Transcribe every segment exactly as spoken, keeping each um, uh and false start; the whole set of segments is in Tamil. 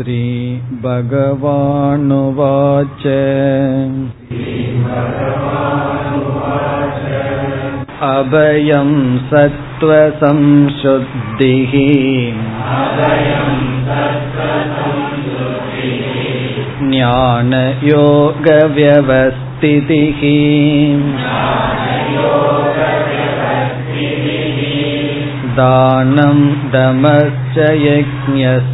ஸ்ரீ பகவானுவாச அபயம் சத்வ சம்சுத்திஹி ஞான யோக வ்யவஸ்திதிஹி தானம் தமஸ்ச யக்ஞஸ்ச.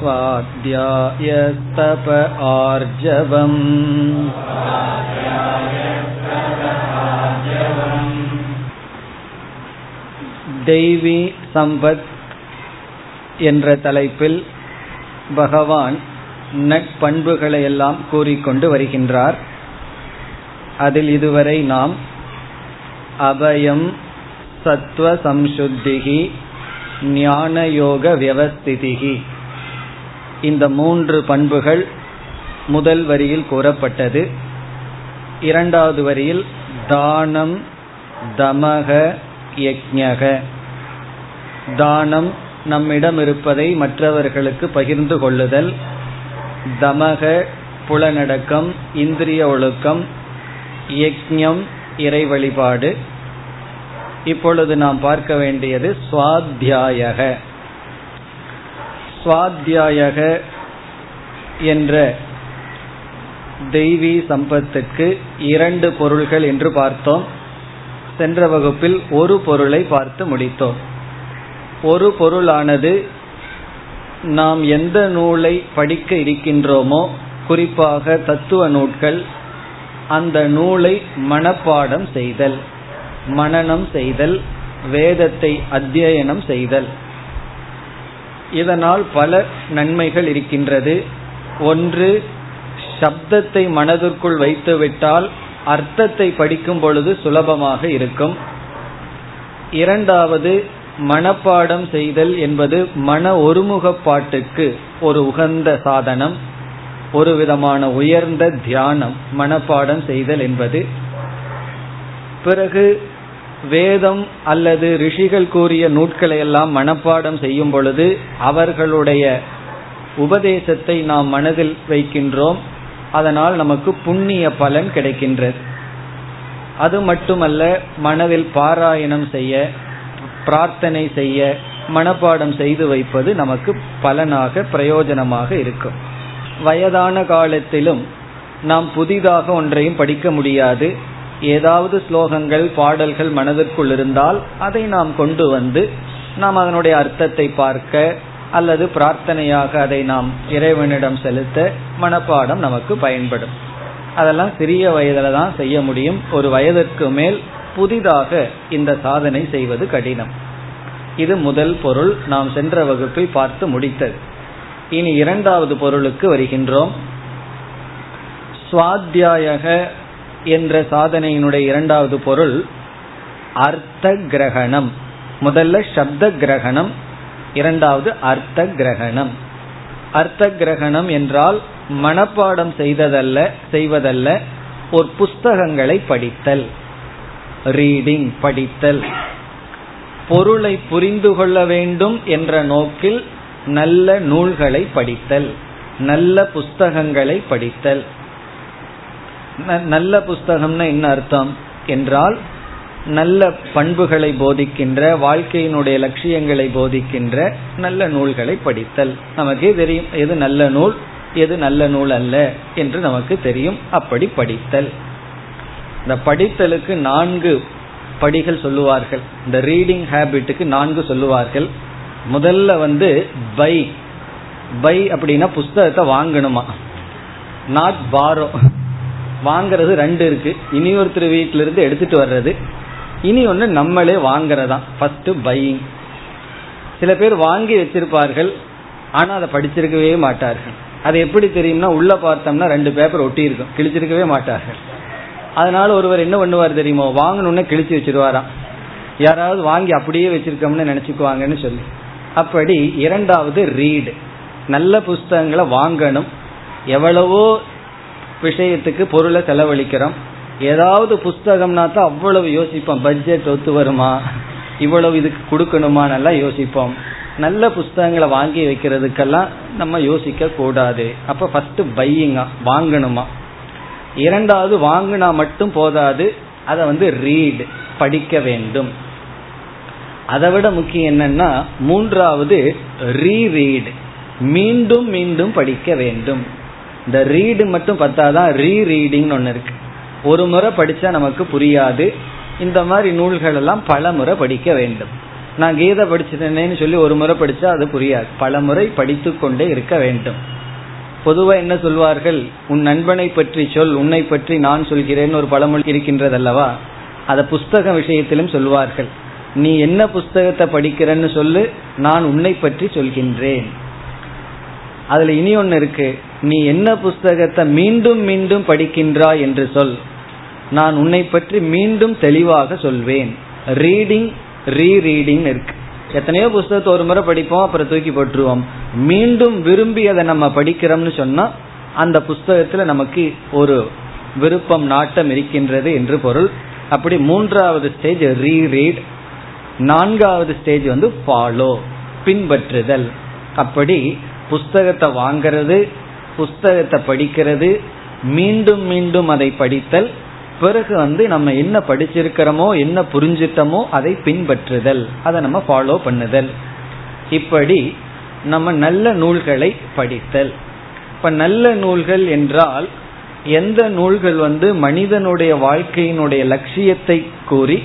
ஸ்வாத்யாயஸ்தப ஆர்ஜவம். தெய்வீ சம்பத் என்ற தலைப்பில் பகவான் நற்பண்புகளை எல்லாம் கூறிக்கொண்டு வருகின்றார். அதில் இதுவரை நாம் அபயம் சத்வ சம்சுத்திகி ஞானயோக வியவஸ்திதிகி இந்த மூன்று பண்புகள் முதல் வரியில் கூறப்பட்டது. இரண்டாவது வரியில் தானம் தமக யக்ஞக, தானம் நம்மிடம் இருப்பதை மற்றவர்களுக்கு பகிர்ந்து கொள்ளுதல், தமக புலனடக்கம் இந்திரிய ஒழுக்கம், யக்ஞம் இறை வழிபாடு. இப்பொழுது நாம் பார்க்க வேண்டியது ஸ்வாத்யாயக. ஸ்வாத்யாயக என்ற தெய்வீ சம்பத்துக்கு இரண்டு பொருள்கள் என்று பார்த்தோம். சென்ற வகுப்பில் ஒரு பொருளை பார்த்து முடித்தோம். ஒரு பொருளானது நாம் எந்த நூலை படிக்க இருக்கின்றோமோ, குறிப்பாக தத்துவ நூல்கள், அந்த நூலை மனப்பாடம் செய்தல், மனனம் செய்தல், வேதத்தை அத்தியனம் செய்தல். இதனால் பல நன்மைகள் இருக்கின்றது. ஒன்று, சப்தத்தை மனதிற்குள் வைத்துவிட்டால் அர்த்தத்தை படிக்கும் பொழுது சுலபமாக இருக்கும். இரண்டாவது, மனப்பாடம் செய்தல் என்பது மன ஒருமுகப்பாட்டுக்கு ஒரு உகந்த சாதனம், ஒரு விதமான உயர்ந்த தியானம் மனப்பாடம் செய்தல் என்பது. பிறகு வேதம் அல்லது ரிஷிகள் கூறிய நூல்களை எல்லாம் மனப்பாடம் செய்யும் பொழுது அவர்களுடைய உபதேசத்தை நாம் மனதில் வைக்கின்றோம். அதனால் நமக்கு புண்ணிய பலன் கிடைக்கின்றது. அது மட்டுமல்ல, மனதில் பாராயணம் செய்ய, பிரார்த்தனை செய்ய, மனப்பாடம் செய்து வைப்பது நமக்கு பலனாக பிரயோஜனமாக இருக்கும். வயதான காலத்திலும் நாம் புதிதாக ஒன்றையும் படிக்க முடியாது. ஏதாவது ஸ்லோகங்கள் பாடல்கள் மனதிற்குள் இருந்தால் அதை நாம் கொண்டு வந்து நாம் அதனுடைய அர்த்தத்தை பார்க்க அல்லது பிரார்த்தனையாக அதை நாம் இறைவனிடம் செலுத்த மனப்பாடம் நமக்கு பயன்படும். அதெல்லாம் சிறிய வயதில் தான் செய்ய முடியும். ஒரு வயதிற்கு மேல் புதிதாக இந்த சாதனை செய்வது கடினம். இது முதல் பொருள், நாம் சென்ற வகுப்பில் பார்த்து முடித்தது. இனி இரண்டாவது பொருளுக்கு வருகின்றோம். ஸ்வாத்யாயக என்ற சாதனையினுடைய இரண்டாவது பொருள் அர்த்த கிரகணம். முதல்ல சப்த கிரகணம், இரண்டாவது அர்த்த கிரகணம். அர்த்த கிரகணம் என்றால் மனப்பாடம் செய்ததல்ல செய்வதல்ல ஒரு புஸ்தகங்களை படித்தல், ரீடிங் படித்தல். பொருளை புரிந்து கொள்ள வேண்டும் என்ற நோக்கில் நல்ல நூல்களை படித்தல், நல்ல புஸ்தகங்களை படித்தல். நல்ல புஸ்தகம்னா என்ன அர்த்தம் என்றால், நல்ல பண்புகளை போதிக்கின்ற, வாழ்க்கையினுடைய லட்சியங்களை போதிக்கின்ற நல்ல நூல்களை படித்தல். நமக்கு தெரியும் எது நல்ல நூல் எது நல்ல நூல் அல்ல என்று நமக்கு தெரியும். அப்படி படித்தல். இந்த படித்தலுக்கு நான்கு படிகள் சொல்லுவார்கள். இந்த ரீடிங் ஹேபிட்டுக்கு நான்கு சொல்லுவார்கள். முதல்ல வந்து பை. பை அப்படின்னா புஸ்தகத்தை வாங்கணுமா, நாட் பாரோ. வாங்கிறது ரெண்டு இருக்கு, இனி ஒருத்தர் வீட்டில இருந்து எடுத்துட்டு வர்றது, இனி ஒன்று நம்மளே வாங்கறதா ஃபர்ஸ்ட் பையிங். சில பேர் வாங்கி வச்சிருப்பார்கள், ஆனா அதை படிச்சிருக்கவே மாட்டார்கள். அது எப்படி தெரியும்னா, உள்ள பார்த்தோம்னா ரெண்டு பேப்பர் ஒட்டி இருக்கும், கிழிச்சிருக்கவே மாட்டார்கள். அதனால ஒருவர் என்ன பண்ணுவார் தெரியுமோ, வாங்கணும்னா கிழிச்சு வச்சிருவாராம். யாராவது வாங்கி அப்படியே வச்சிருக்கோம்னு நினைச்சுக்குவாங்கன்னு சொல்லி. அப்படி இரண்டாவது ரீடு, நல்ல புஸ்தகங்களை வாங்கணும். எவ்வளவோ விஷயத்துக்கு பொருளை செலவழிக்கிறோம். ஏதாவது புஸ்தகம்னா தான் அவ்வளவு யோசிப்போம், பட்ஜெட் ஒத்து வருமா, இவ்வளவு இதுக்கு கொடுக்கணுமான்னு யோசிப்போம். நல்ல புஸ்தகங்களை வாங்கி வைக்கிறதுக்கெல்லாம் நம்ம யோசிக்க கூடாது. அப்ப ஃபர்ஸ்ட் பையிங்கா வாங்கணுமா, இரண்டாவது வாங்கினா மட்டும் போதாது, அதை வந்து ரீட் படிக்க வேண்டும். அதை விட முக்கியம் என்னன்னா மூன்றாவது ரீரீட், மீண்டும் மீண்டும் படிக்க வேண்டும். இந்த ரீடு மட்டும் பத்தாதான், ரீரீடிங் ஒன்று இருக்கு. ஒரு முறை படிச்சா நமக்கு புரியாது, இந்த மாதிரி நூல்கள் எல்லாம் பல முறை படிக்க வேண்டும். நான் கீதை படிச்சிட்டேன்னு சொல்லி ஒரு முறை படிச்சா அது புரியாது, பல முறை படித்து கொண்டே இருக்க வேண்டும். பொதுவா என்ன சொல்வார்கள், உன் நண்பனை பற்றி சொல், உன்னை பற்றி நான் சொல்கிறேன்னு ஒரு பழமொழி இருக்கின்றது அல்லவா, அதை புஸ்தக விஷயத்திலும் சொல்வார்கள். நீ என்ன புஸ்தகத்தை படிக்கிறன்னு சொல்லு, நான் உன்னை பற்றி சொல்கின்றேன். அதுல இனி ஒன்னு இருக்கு, நீ என்ன புஸ்தகத்தை மீண்டும் மீண்டும் படிக்கின்றாய் என்று சொல், நான் உன்னை பற்றி மீண்டும் தெளிவாக சொல்வேன். ரீடிங் ரீரீடிங் இருக்கு. எத்தனையோ புஸ்தகத்தை ஒரு முறை படிப்போம், அப்புறம் தூக்கி போட்டுருவோம். மீண்டும் விரும்பி அதை நம்ம படிக்கிறோம்னு சொன்னா அந்த புஸ்தகத்துல நமக்கு ஒரு விருப்பம் நாட்டம் இருக்கின்றது என்று பொருள். அப்படி மூன்றாவது ஸ்டேஜ் ரீரீட். நான்காவது ஸ்டேஜ் வந்து ஃபாலோ, பின்பற்றுதல். அப்படி புஸ்தகத்தை வாங்கிறது, புஸ்தகத்தை படிக்கிறது, மீண்டும் மீண்டும் அதை படித்தல், பிறகு வந்து நம்ம என்ன படிச்சிருக்கிறோமோ என்ன புரிஞ்சிட்டோமோ அதை பின்பற்றுதல், அதை நம்ம ஃபாலோ பண்ணுதல். இப்படி நம்ம நல்ல நூல்களை படித்தல். இப்போ நல்ல நூல்கள் என்றால் எந்த நூல்கள் வந்து மனிதனுடைய வாழ்க்கையினுடைய லட்சியத்தை கூறி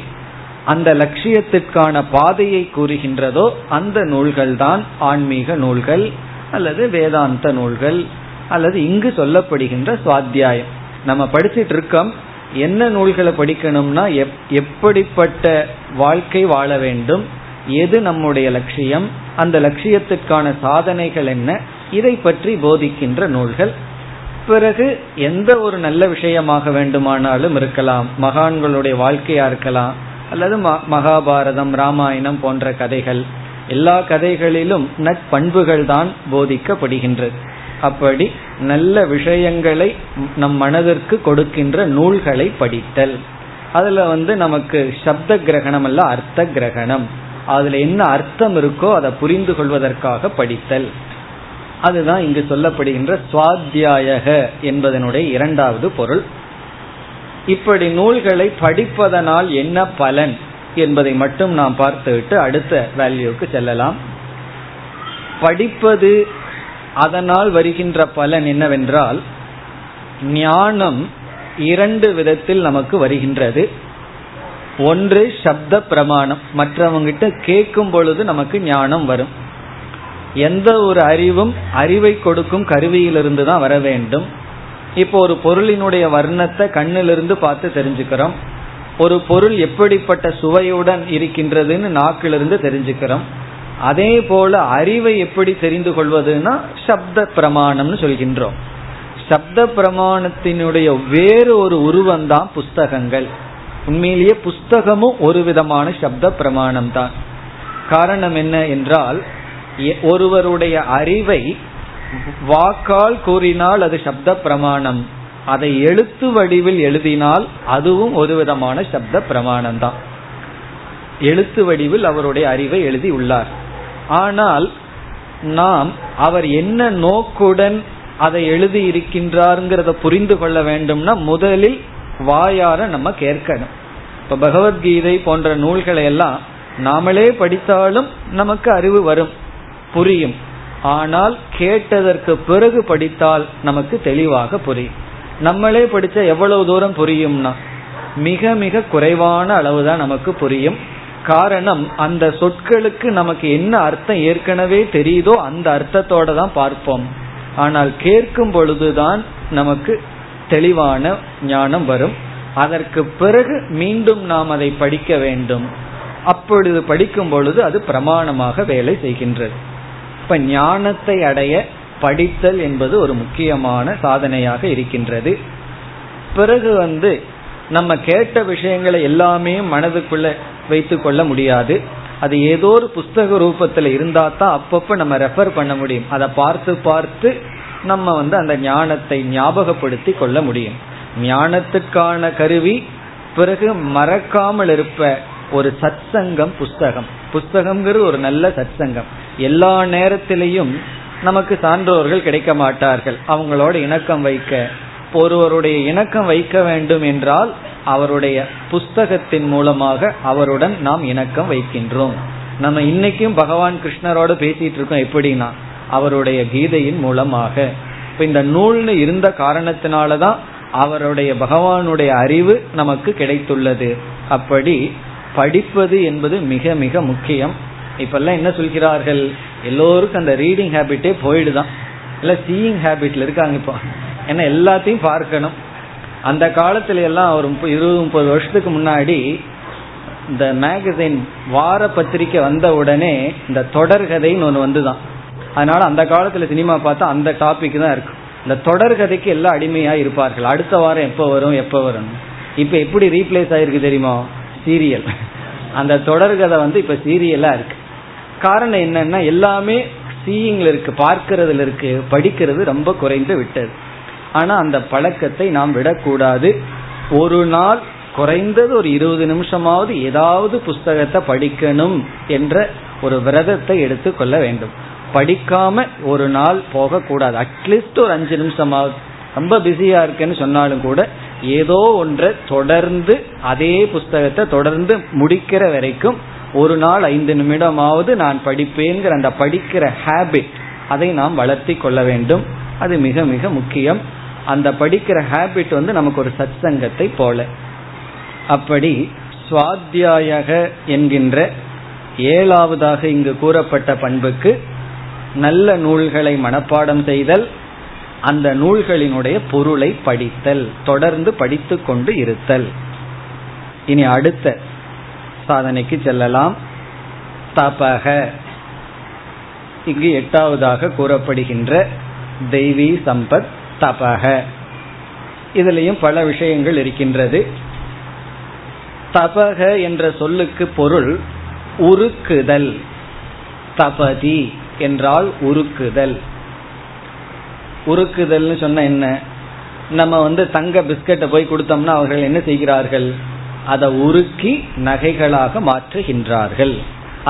அந்த லட்சியத்திற்கான பாதையை கூறுகின்றதோ அந்த நூல்கள் தான் ஆன்மீக நூல்கள் அல்லது வேதாந்த நூல்கள் அல்லது இங்கு சொல்லப்படுகின்ற சுவாத்தியாயம். நம்ம படிச்சுட்டு இருக்கோம், என்ன நூல்களை படிக்கணும்னா எப்படிப்பட்ட வாழ்க்கை வாழ வேண்டும், எது நம்முடைய லட்சியம், அந்த லட்சியத்திற்கான சாதனைகள் என்ன, இதை பற்றி போதிக்கின்ற நூல்கள். பிறகு எந்த ஒரு நல்ல விஷயமாக வேண்டுமானாலும் இருக்கலாம், மகான்களுடைய வாழ்க்கையா இருக்கலாம் அல்லது மகாபாரதம் ராமாயணம் போன்ற கதைகள், எல்லா கதைகளிலும் நற்பண்புகள் தான் போதிக்கப்படுகின்றது. அப்படி நல்ல விஷயங்களை நம் மனதிற்கு கொடுக்கின்ற நூல்களை படித்தல். அதுல வந்து நமக்கு சப்த கிரகணம் அல்ல அர்த்த கிரகணம், அதுல என்ன அர்த்தம் இருக்கோ அதை புரிந்து கொள்வதற்காக படித்தல். அதுதான் இங்கு சொல்லப்படுகின்ற சுவாத்தியாயக என்பதனுடைய இரண்டாவது பொருள். இப்படி நூல்களை படிப்பதனால் என்ன பலன் என்பதை மட்டும் நாம் பார்த்துவிட்டு அடுத்த வேல்யூக்கு செல்லலாம். படிப்பது அதனால் வருகின்ற பலன் என்னவென்றால், ஞானம் இரண்டு விதத்தில் நமக்கு வருகின்றது. ஒன்று சப்த பிரமாணம், மற்றவங்கிட்ட கேட்கும் பொழுது நமக்கு ஞானம் வரும். எந்த ஒரு அறிவும் அறிவை கொடுக்கும் கருவியிலிருந்து தான் வர வேண்டும். இப்போ ஒரு பொருளினுடைய வர்ணத்தை கண்ணிலிருந்து பார்த்து தெரிஞ்சுக்கிறோம், ஒரு பொருள் எப்படிப்பட்ட சுவையுடன் இருக்கின்றதுன்னு நாக்கிலிருந்து தெரிஞ்சுக்கிறோம். அதே போல அறிவை எப்படி தெரிந்து கொள்வதுன்னா சப்த பிரமாணம்னு சொல்கின்றோம். சப்த பிரமாணத்தினுடைய வேறு ஒரு உருவந்தான் புஸ்தகங்கள். உண்மையிலேயே புஸ்தகமும் ஒரு விதமான சப்த பிரமாணம் தான். காரணம் என்ன என்றால், ஒருவருடைய அறிவை வாக்கால் கூறினால் அது சப்த பிரமாணம், அதை எழுத்து வடிவில் எழுதினால் அதுவும் ஒரு விதமான சப்த பிரமாணம்தான். எழுத்து வடிவில் அவருடைய அறிவை எழுதி உள்ளார். ஆனால் நாம் அவர் என்ன நோக்குடன் அதை எழுதி இருக்கின்றார்ங்கிறத புரிந்து கொள்ள வேண்டும்னா முதலில் வாயார நம்ம கேட்கணும். இப்போ பகவத்கீதை போன்ற நூல்களை எல்லாம் நாமளே படித்தாலும் நமக்கு அறிவு வரும், புரியும். ஆனால் கேட்டதற்கு பிறகு படித்தால் நமக்கு தெளிவாக புரியும். நம்மளே படித்த எவ்வளவு தூரம் புரியும்னா மிக மிக குறைவான அளவு தான் நமக்கு புரியும். காரணம், அந்த சொற்களுக்கு நமக்கு என்ன அர்த்தம் ஏற்கனவே தெரியுதோ அந்த அர்த்தத்தோட தான் பார்ப்போம். ஆனால் கேட்கும் பொழுதுதான் நமக்கு தெளிவான ஞானம் வரும். அதற்கு பிறகு மீண்டும் நாம் அதை படிக்க வேண்டும். அப்பொழுது படிக்கும் பொழுது அது பிரமாணமாக வேலை செய்கின்றது. இப்ப ஞானத்தை அடைய படித்தல் என்பது ஒரு முக்கியமான சாதனையாக இருக்கின்றது. பிறகு வந்து நம்ம கேட்ட விஷயங்களை எல்லாமே மனதுக்குள்ள வைத்து கொள்ள முடியாது. அது ஏதோ ஒரு புஸ்தக ரூபத்தில் இருந்தால் தான் அப்பப்போ நம்ம ரெஃபர் பண்ண முடியும். அதை பார்த்து பார்த்து நம்ம வந்து அந்த ஞானத்தை ஞாபகப்படுத்தி கொள்ள முடியும். ஞானத்துக்கான கருவி. பிறகு மறக்காமல் இருப்ப ஒரு சத்சங்கம் புஸ்தகம். புஸ்தகம்ங்கிறது ஒரு நல்ல சத்சங்கம். எல்லா நேரத்திலையும் நமக்கு சான்றோர்கள் கிடைக்க மாட்டார்கள். அவங்களோட இணக்கம் வைக்க, ஒருவருடைய இணக்கம் வைக்க வேண்டும் என்றால் அவருடைய புஸ்தகத்தின் மூலமாக அவருடன் நாம் இணக்கம் வைக்கின்றோம். நம்ம இன்னைக்கும் பகவான் கிருஷ்ணரோடு பேசிட்டு இருக்கோம். எப்படின்னா அவருடைய கீதையின் மூலமாக. இப்ப இந்த நூல்னு இருந்த காரணத்தினாலதான் அவருடைய பகவானுடைய அறிவு நமக்கு கிடைத்துள்ளது. அப்படி படிப்பது என்பது மிக மிக முக்கியம். இப்பெல்லாம் என்ன சொல்கிறார்கள், எல்லோருக்கும் அந்த ரீடிங் ஹேபிட்டே போயிடுதான், இல்லை சீயிங் ஹேபிட்ல இருக்காங்க இப்போ. ஏன்னா எல்லாத்தையும் பார்க்கணும். அந்த காலத்துல எல்லாம் ஒரு இருபது முப்பது வருஷத்துக்கு முன்னாடி இந்த மேகசின் வார பத்திரிக்கை வந்த உடனே இந்த தொடர்கதைன்னு ஒன்று வந்துதான். அதனால அந்த காலத்துல சினிமா பார்த்தா அந்த டாபிக் தான் இருக்கும். இந்த தொடர்கதைக்கு எல்லாம் அடிமையா இருப்பார்கள். அடுத்த வாரம் எப்போ வரும் எப்போ வரும் இப்போ எப்படி ரீப்ளேஸ் ஆயிருக்கு தெரியுமா? சீரியல். அந்த தொடர்கதை வந்து இப்போ சீரியலாக இருக்கு. காரணம் என்னன்னா எல்லாமே சீயிங்ல இருக்கு, பார்க்கறதுல இருக்கு, படிக்கிறது ரொம்ப குறைந்து விட்டது. ஆனா அந்த பழக்கத்தை நாம் விடக்கூடாது. ஒரு நாள் குறைந்தது ஒரு இருபது நிமிஷமாவது ஏதாவது புஸ்தகத்தை படிக்கணும் என்ற ஒரு விரதத்தை எடுத்து கொள்ள வேண்டும். படிக்காம ஒரு நாள் போகக்கூடாது. அட்லீஸ்ட் ஒரு அஞ்சு நிமிஷமாவது, ரொம்ப பிஸியா இருக்குன்னு சொன்னாலும் கூட ஏதோ ஒன்றை தொடர்ந்து அதே புஸ்தகத்தை தொடர்ந்து முடிக்கிற வரைக்கும் ஒரு நாள் ஐந்து நிமிடமாவது நான் படிப்பேங்கிற அந்த படிக்கிற ஹேபிட், அதை நாம் வளர்த்தி கொள்ள வேண்டும். அது மிக மிக முக்கியம். அந்த படிக்கிற ஹேபிட் வந்து நமக்கு ஒரு சத்சங்கத்தை போல. அப்படி சுவாத்தியாயக என்கின்ற ஏழாவதாக இங்கு கூறப்பட்ட பண்புக்கு நல்ல நூல்களை மனப்பாடம் செய்தல், அந்த நூல்களினுடைய பொருளை படித்தல், தொடர்ந்து படித்து கொண்டு இருத்தல். இனி அடுத்த சாதனைக்கு செல்லலாம். தபக இங்கு எட்டாவதாக கூறப்படுகின்ற தெய்வீ சம்பத் தபக. இதிலையும் பல விஷயங்கள் இருக்கின்றது. தபக என்ற சொல்லுக்கு பொருள் உருக்குதல். தபதி என்றால் உருக்குதல். உருக்குதல்னு சொன்ன என்ன? நம்ம வந்து தங்க பிஸ்கட்டை போய் கொடுத்தோம்னா அவர்கள் என்ன செய்கிறார்கள், அதை உருக்கி நகைகளாக மாற்றுகின்றார்கள்.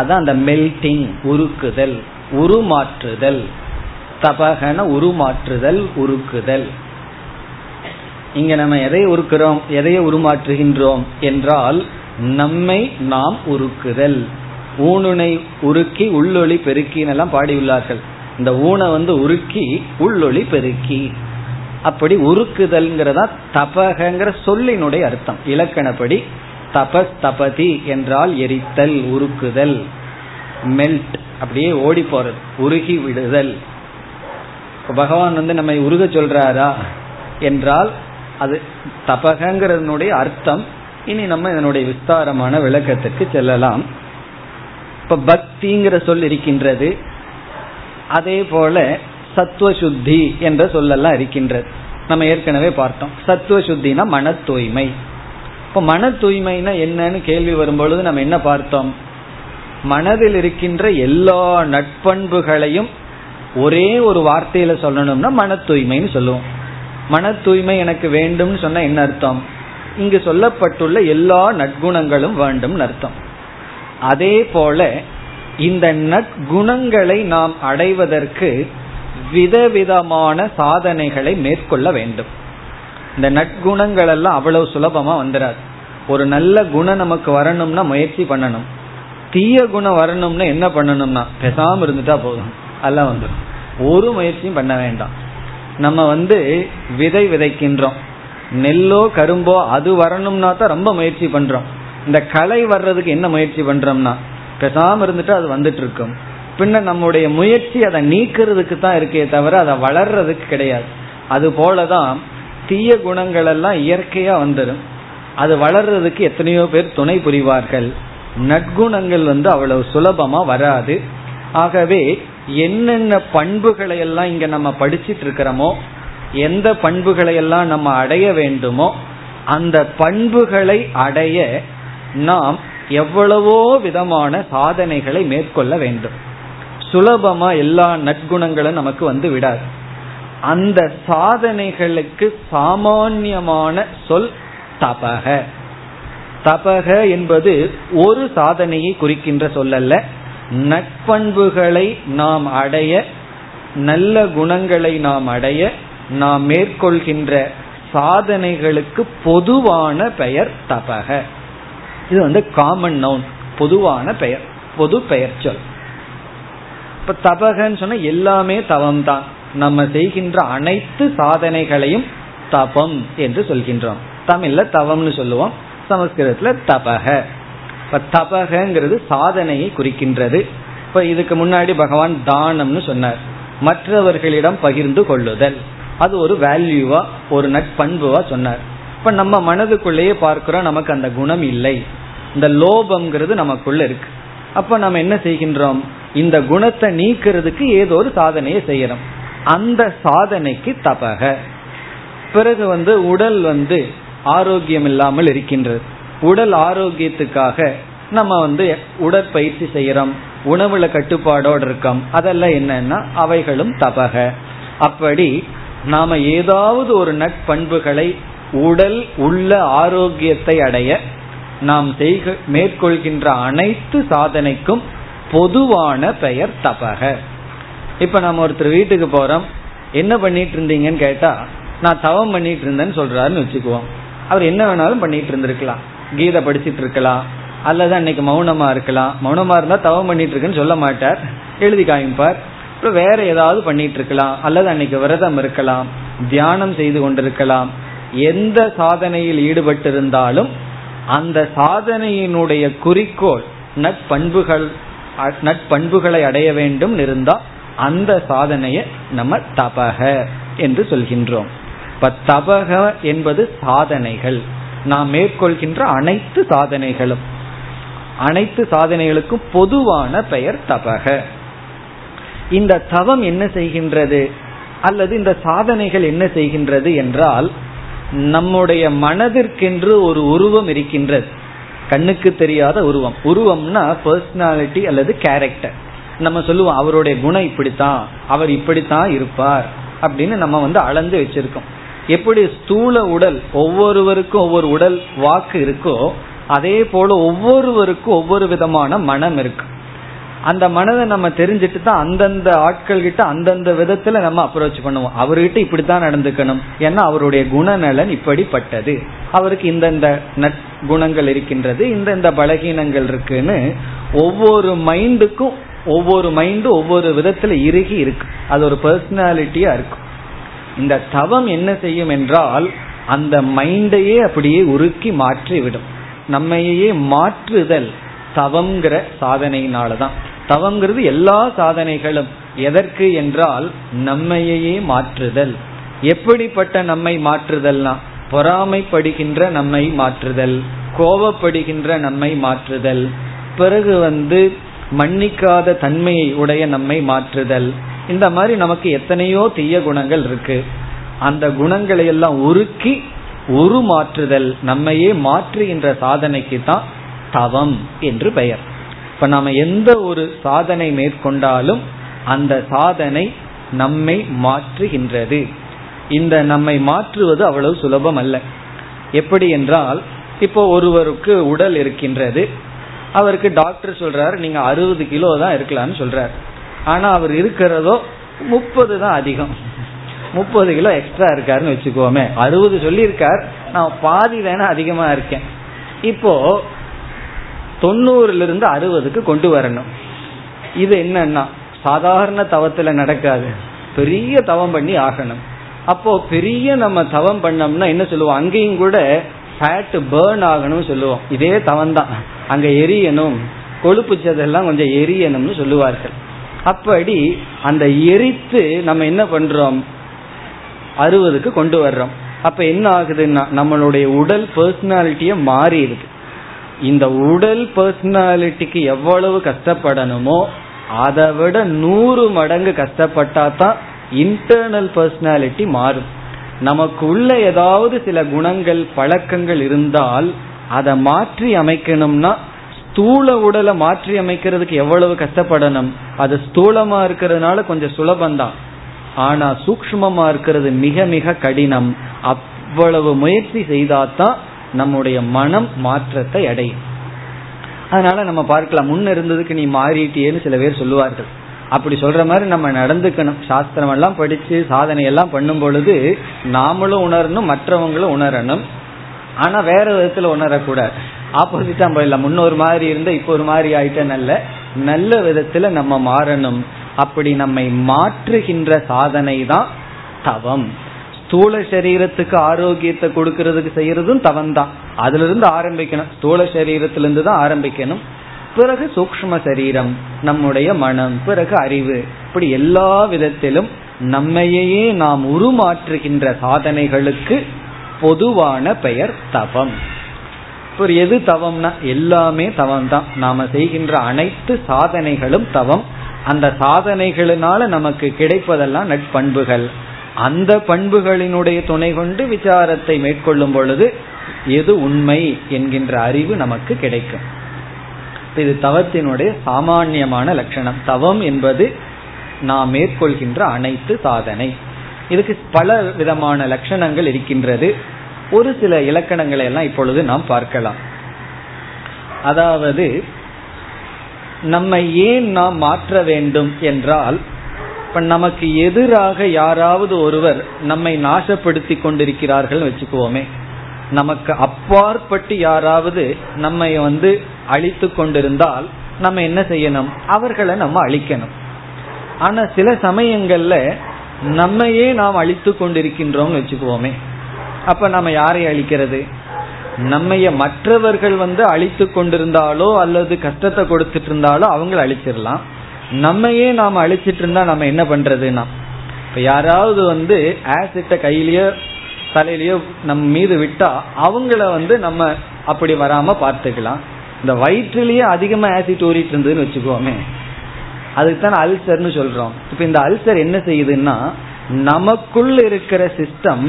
அதான் அந்த மெல்டிங், உருக்குதல், உருமாற்றுதல். தபகன உருமாற்றுதல், உருக்குதல். இங்க நம்ம எதை உருக்கிறோம், எதையை உருமாற்றுகின்றோம் என்றால் நம்மை நாம் உருக்குதல். ஊனுனை உருக்கி உள்ளொளி பெருக்கின்னெல்லாம் பாடியுள்ளார்கள். இந்த ஊனை வந்து உருக்கி உள்ளொளி பெருக்கி, அப்படி உருக்குதல்ங்கிறதா தபகங்கிற சொல்லினுடைய அர்த்தம். இலக்கணப்படி தபஸ் தபதி என்றால் எரித்தல், உருக்குதல், மெல்ட், அப்படியே ஓடி போறது, உருகி விடுதல். பகவான் வந்து நம்மை உருக சொல்றாரா என்றால் அது தபகங்கிறதுனுடைய அர்த்தம். இனி நம்ம இதனுடைய விஸ்தாரமான விளக்கத்துக்கு செல்லலாம். இப்ப பக்திங்கிற சொல் இருக்கின்றது. அதே போல சத்துவசுத்தி என்ற சொல்லெல்லாம் இருக்கின்றது. நம்ம ஏற்கனவே பார்த்தோம். சத்துவசுத்தினா மன தூய்மை. இப்போ மன தூய்மைனா என்னன்னு கேள்வி வரும்பொழுது நம்ம என்ன பார்த்தோம், மனதில் இருக்கின்ற எல்லா நட்பண்புகளையும் ஒரே ஒரு வார்த்தையில சொல்லணும்னா மன தூய்மைன்னு சொல்லுவோம். மன தூய்மை எனக்கு வேண்டும்னு சொன்னா என்ன அர்த்தம், இங்கு சொல்லப்பட்டுள்ள எல்லா நற்குணங்களும் வேண்டும்னு அர்த்தம். அதே போல இந்த நற்குணங்களை நாம் அடைவதற்கு விதவிதமான சாதனைகளை மேற்கொள்ள வேண்டும். இந்த நற்குணங்கள் எல்லாம் அவ்வளவு சுலபமா வந்துடாது. ஒரு நல்ல குணம் நமக்கு வரணும்னா முயற்சி பண்ணணும். தீய குணம் வரணும்னா என்ன பண்ணணும்னா பேசாம இருந்துட்டா போதும், எல்லாம் வந்துடும். ஒரு முயற்சியும் பண்ண வேண்டாம். நம்ம வந்து விதை விதைக்கின்றோம், நெல்லோ கரும்போ அது வரணும்னா தான் ரொம்ப முயற்சி பண்றோம். இந்த களை வர்றதுக்கு என்ன முயற்சி பண்றோம்னா பேசாம இருந்துட்டு அது வந்துட்டு இருக்கும். பின்ன நம்முடைய முயற்சி அதை நீக்கிறதுக்கு தான் இருக்கே தவிர அதை வளர்றதுக்கு கிடையாது. அது போலதான் தீய குணங்கள் எல்லாம் இயற்கையா வந்துடும். அது வளர்றதுக்கு எத்தனையோ பேர் துணை புரிவார்கள். நற்குணங்கள் வந்து அவ்வளவு சுலபமா வராது. ஆகவே என்னென்ன பண்புகளை எல்லாம் இங்க நம்ம படிச்சுட்டு இருக்கிறோமோ, எந்த பண்புகளை எல்லாம் நம்ம அடைய வேண்டுமோ, அந்த பண்புகளை அடைய நாம் எவ்வளவோ விதமான சாதனைகளை மேற்கொள்ள வேண்டும். சுலபமா எல்லா நற்குணங்களும் நமக்கு வந்து விடாது. அந்த சாதனைகளுக்கு சாமான்யமான சொல் தபக. தபக என்பது ஒரு சாதனையை குறிக்கின்ற சொல்லல்ல. நற்பண்புகளை நாம் அடைய, நல்ல குணங்களை நாம் அடைய நாம் மேற்கொள்கின்ற சாதனைகளுக்கு பொதுவான பெயர் தபக. இது வந்து காமன் நவுன், பொதுவான பெயர், பொது பெயர் சொல். இப்ப தபகன்னு சொன்னா எல்லாமே தவம் தான், நம்ம செய்கின்ற அனைத்து சாதனைகளையும் தபம் என்று சொல்கின்றோம். தமிழ்ல தவம்னு சொல்லுவோம், சமஸ்கிருதத்துல தபக. இப்ப தபகங்கிறது சாதனையை குறிக்கின்றது. இப்ப இதுக்கு முன்னாடி பகவான் தானம்னு சொன்னார், மற்றவர்களிடம் பகிர்ந்து கொள்ளுதல், அது ஒரு வேல்யூவா ஒரு நட்பண்புவா சொன்னார். இப்ப நம்ம மனதுக்குள்ளேயே பார்க்கிறோம் நமக்கு அந்த குணம் இல்லை, இந்த லோபம்ங்கிறது நமக்குள்ள இருக்கு. அப்ப நம்ம என்ன செய்கின்றோம், இந்த குணத்தை நீக்கிறதுக்கு ஏதோ ஒரு சாதனையை செய்யறோம், அந்த சாதனைக்கு தபக. பிறகு வந்து உடல் வந்து ஆரோக்கியம் இல்லாமல் இருக்கின்றது, உடல் ஆரோக்கியத்துக்காக நம்ம வந்து உடற்பயிற்சி செய்யறோம், உணவுல கட்டுப்பாடோடு இருக்கோம், அதெல்லாம் என்னன்னா அவைகளும் தபக. அப்படி நாம ஏதாவது ஒரு நட்பண்புகளை உடல் உள்ள ஆரோக்கியத்தை அடைய நாம் செய்க மேற்கொள்கின்ற அனைத்து சாதனைக்கும் பொதுவான பெயர் தபக. இப்ப நம்ம ஒருத்தர் வீட்டுக்கு போறோம், என்ன பண்ணிட்டு இருந்தீங்கன்னு கேட்டா நான் தவம் பண்ணிட்டு இருந்தேன்னு சொல்றாருன்னு வச்சுக்குவோம். அவர் என்ன வேணாலும் பண்ணிட்டு இருந்திருக்கலாம், கீதை படிச்சுட்டு இருக்கலாம், அல்லது அன்னைக்கு மௌனமா இருக்கலாம். மௌனமா இருந்தா தவம் பண்ணிட்டு இருக்குன்னு சொல்ல மாட்டார், எழுதி காமிப்பார். அப்புறம் வேற ஏதாவது பண்ணிட்டு இருக்கலாம், அல்லது அன்னைக்கு விரதம் இருக்கலாம், தியானம் செய்து கொண்டிருக்கலாம். எந்த சாதனையில் ஈடுபட்டு இருந்தாலும் அந்த சாதனையினுடைய குறிக்கோள் நட்பண்புகள், நட்பண்புகளை அடைய வேண்டும் இருந்தா அந்த சாதனையை நம்ம தபக என்று சொல்கின்றோம். இப்ப தபக என்பது சாதனைகள், நாம் மேற்கொள்கின்ற அனைத்து சாதனைகளும், அனைத்து சாதனைகளுக்கும் பொதுவான பெயர் தபக. இந்த தவம் என்ன செய்கின்றது அல்லது இந்த சாதனைகள் என்ன செய்கின்றது என்றால், நம்முடைய மனதிற்கென்று ஒரு உருவம் இருக்கின்றது, கண்ணுக்கு தெரியாத உருவம். உருவம்னா பர்சனாலிட்டி அல்லது கேரக்டர். நம்ம சொல்லுவோம் அவருடைய குணம் இப்படித்தான், அவர் இப்படித்தான் இருப்பார் அப்படின்னு நம்ம வந்து அளந்து வச்சிருக்கோம். எப்படி ஸ்தூல உடல் ஒவ்வொருவருக்கும் ஒவ்வொரு உடல் வாக்கு இருக்கோ, அதே போல ஒவ்வொருவருக்கும் ஒவ்வொரு விதமான மனம் இருக்கு. அந்த மனதை நம்ம தெரிஞ்சுட்டு தான் அந்தந்த ஆட்கள் கிட்ட அந்தந்த விதத்துல நம்ம அப்ரோச் பண்ணுவோம். அவர்கிட்ட இப்படித்தான் நடந்துக்கணும், ஏன்னா அவருடைய குணநலன் இப்படிப்பட்டது, அவருக்கு இந்தந்த நற்குணங்கள் இருக்கின்றது, இந்தந்த பலகீனங்கள் இருக்குன்னு ஒவ்வொரு மைண்டுக்கும் ஒவ்வொரு மைண்டு ஒவ்வொரு விதத்துல இறுகி இருக்கு, அது ஒரு பர்சனாலிட்டியா இருக்கும். இந்த தவம் என்ன செய்யும் என்றால் அந்த மைண்டையே அப்படியே உருக்கி மாற்றி விடும். நம்மையே மாற்றுதல் தவங்கிற சாதனையினாலதான். தவங்கிறது எல்லா சாதனைகளும் எதற்கு என்றால் நம்மையே மாற்றுதல். எப்படிப்பட்ட நம்மை மாற்றுதல்னா, பொறாமைப்படுகின்ற நம்மை மாற்றுதல், கோபப்படுகின்ற நம்மை மாற்றுதல், பிறகு வந்து மன்னிக்காத தன்மையை உடைய நம்மை மாற்றுதல். இந்த மாதிரி நமக்கு எத்தனையோ தீய குணங்கள் இருக்கு, அந்த குணங்களை எல்லாம் உருக்கி உருமாற்றுதல், நம்மையே மாற்றுகின்ற சாதனைக்கு தான் தவம் என்று பெயர். இப்ப நாம எந்த ஒரு சாதனை மேற்கொண்டாலும் அந்த சாதனை நம்மை மாற்றுகின்றது. இந்த நம்மை மாற்றுவது அவ்வளவு சுலபம் அல்ல. எப்படி என்றால், இப்போ ஒருவருக்கு உடல் இருக்கின்றது, அவருக்கு டாக்டர் சொல்றாரு நீங்க அறுபது கிலோ தான் இருக்கலாம்னு சொல்றாரு. ஆனா அவர் இருக்கிறதோ முப்பது தான் அதிகம், முப்பது கிலோ எக்ஸ்ட்ரா இருக்காருன்னு வச்சுக்கோமே. அறுபது சொல்லியிருக்கார், நான் பாதி வேணா அதிகமா இருக்கேன். இப்போ தொண்ணூறுல இருந்து அறுபதுக்கு கொண்டு வரணும். இது என்னன்னா சாதாரண தவத்துல நடக்காது, பெரிய தவம் பண்ணி ஆகணும். அப்போ பெரிய நம்ம தவம் பண்ணோம்னா என்ன சொல்லுவோம், அங்கேயும் கூட ஃபேட் பேர்ன் ஆகணும்னு சொல்லுவோம். இதே தவம் தான், அங்க எரியணும், கொழுப்புச்சதெல்லாம் கொஞ்சம் எரியணும்னு சொல்லுவார்கள். அப்படி அந்த எரித்து நம்ம என்ன பண்றோம், அறுபதுக்கு கொண்டு வர்றோம். அப்ப என்ன ஆகுதுன்னா நம்மளுடைய உடல் பர்சனாலிட்டிய மாறி இருக்கு. இந்த உடல் பர்சனாலிட்டிக்கு எவ்வளவு கஷ்டப்படணுமோ அதை விட நூறு மடங்கு கஷ்டப்பட்டா தான் இன்டர்னல் பர்சனாலிட்டி மாறும். நமக்கு உள்ள ஏதாவது சில குணங்கள் பழக்கங்கள் இருந்தால் அதை மாற்றி அமைக்கணும்னா ஸ்தூல உடலை மாற்றி அமைக்கிறதுக்கு எவ்வளவு கஷ்டப்படணும். அது ஸ்தூலமா இருக்கிறதுனால கொஞ்சம் சுலபம்தான், ஆனா சூக்ஷ்மமா இருக்கிறது மிக மிக கடினம். அவ்வளவு முயற்சி செய்தாதான் நம்முடைய மனம் மாற்றத்தை அடையும். அதனால நம்ம பார்க்கலாம், முன்ன இருந்ததுக்கு நீ மாறிட்டேன்னு சில பேர் சொல்லுவார்கள். அப்படி சொல்ற மாதிரி நம்ம நடந்துக்கணும். சாஸ்திரம் எல்லாம் படிச்சு சாதனை எல்லாம் பண்ணும் பொழுது நாமளும் உணரணும், மற்றவங்களும் உணரணும். ஆனா வேற விதத்துல உணரக்கூடாது. ஆப்போசிட்டா போயிடலாம், முன்னொரு மாதிரி இருந்தா இப்போ ஒரு மாதிரி ஆயிட்ட, நல்ல நல்ல விதத்துல நம்ம மாறணும். அப்படி நம்மை மாற்றுகின்ற சாதனை தான் தவம். ஸ்தூல சரீரத்துக்கு ஆரோக்கியத்தை கொடுக்கறதுக்கு செய்யறதும் தவம் தான். அதுல இருந்து ஆரம்பிக்கணும், ஸ்தூல சரீரத்திலிருந்து தான் ஆரம்பிக்கணும். பிறகு சூக்ஷ்ம சரீரம், நம்முடைய மனம், பிறகு அறிவு. இப்படி எல்லா விதத்திலும் நம்மையே நாம் உருமாற்றுகின்ற சாதனைகளுக்கு பொதுவான பெயர் தவம். இப்போ எது தவம்னா எல்லாமே தவம் தான். நாம செய்கின்ற அனைத்து சாதனைகளும் தவம். அந்த சாதனைகளினால நமக்கு கிடைப்பதெல்லாம் நட்பண்புகள். அந்த பண்புகளினுடைய துணை கொண்டு விசாரத்தை மேற்கொள்ளும் பொழுது எது உண்மை என்கின்ற அறிவு நமக்கு கிடைக்கும். இது தவத்தினுடைய சாமான்யமான லட்சணம். தவம் என்பது நாம் மேற்கொள்கின்ற அனைத்து சாதனை. இதுக்கு பல விதமான லட்சணங்கள் இருக்கின்றது. ஒரு சில இலக்கணங்களை எல்லாம் இப்பொழுது நாம் பார்க்கலாம். அதாவது நம்மை ஏன் நாம் மாற்ற வேண்டும் என்றால், இப்ப நமக்கு எதிராக யாராவது ஒருவர் நம்மை நாசப்படுத்தி கொண்டிருக்கிறார்கள் வச்சுக்குவோமே, நமக்கு அப்பாற்பட்டு யாராவது நம்மை வந்து அழித்து கொண்டிருந்தால் நம்ம என்ன செய்யணும்? அவர்களை நம்ம அழிக்கணும். ஆனா சில சமயங்கள்ல நம்மையே நாம் அழித்து கொண்டிருக்கின்றோம் வச்சுக்குவோமே, அப்ப நம்ம யாரை அழிக்கிறது? நம்மைய மற்றவர்கள் வந்து அழித்து கொண்டிருந்தாலோ அல்லது கஷ்டத்தை கொடுத்துட்டு இருந்தாலோ அவங்களை அழிச்சிடலாம். நம்மையே நாம் அழிச்சிட்டு இருந்தா நம்ம என்ன பண்றதுன்னா, இப்ப யாராவது வந்து ஆசிட்ட கையிலயோ தலையிலயோ நம்ம மீது விட்டா அவங்கள வந்து நம்ம அப்படி வராம பார்த்துக்கலாம். இந்த வயிற்றுலயே அதிகமா ஆசிட் ஊறிட்டு இருந்ததுன்னு வச்சுக்கோமே, அதுக்குத்தான் அல்சர்னு சொல்றோம். இப்ப இந்த அல்சர் என்ன செய்யுதுன்னா, நமக்குள் இருக்கிற சிஸ்டம்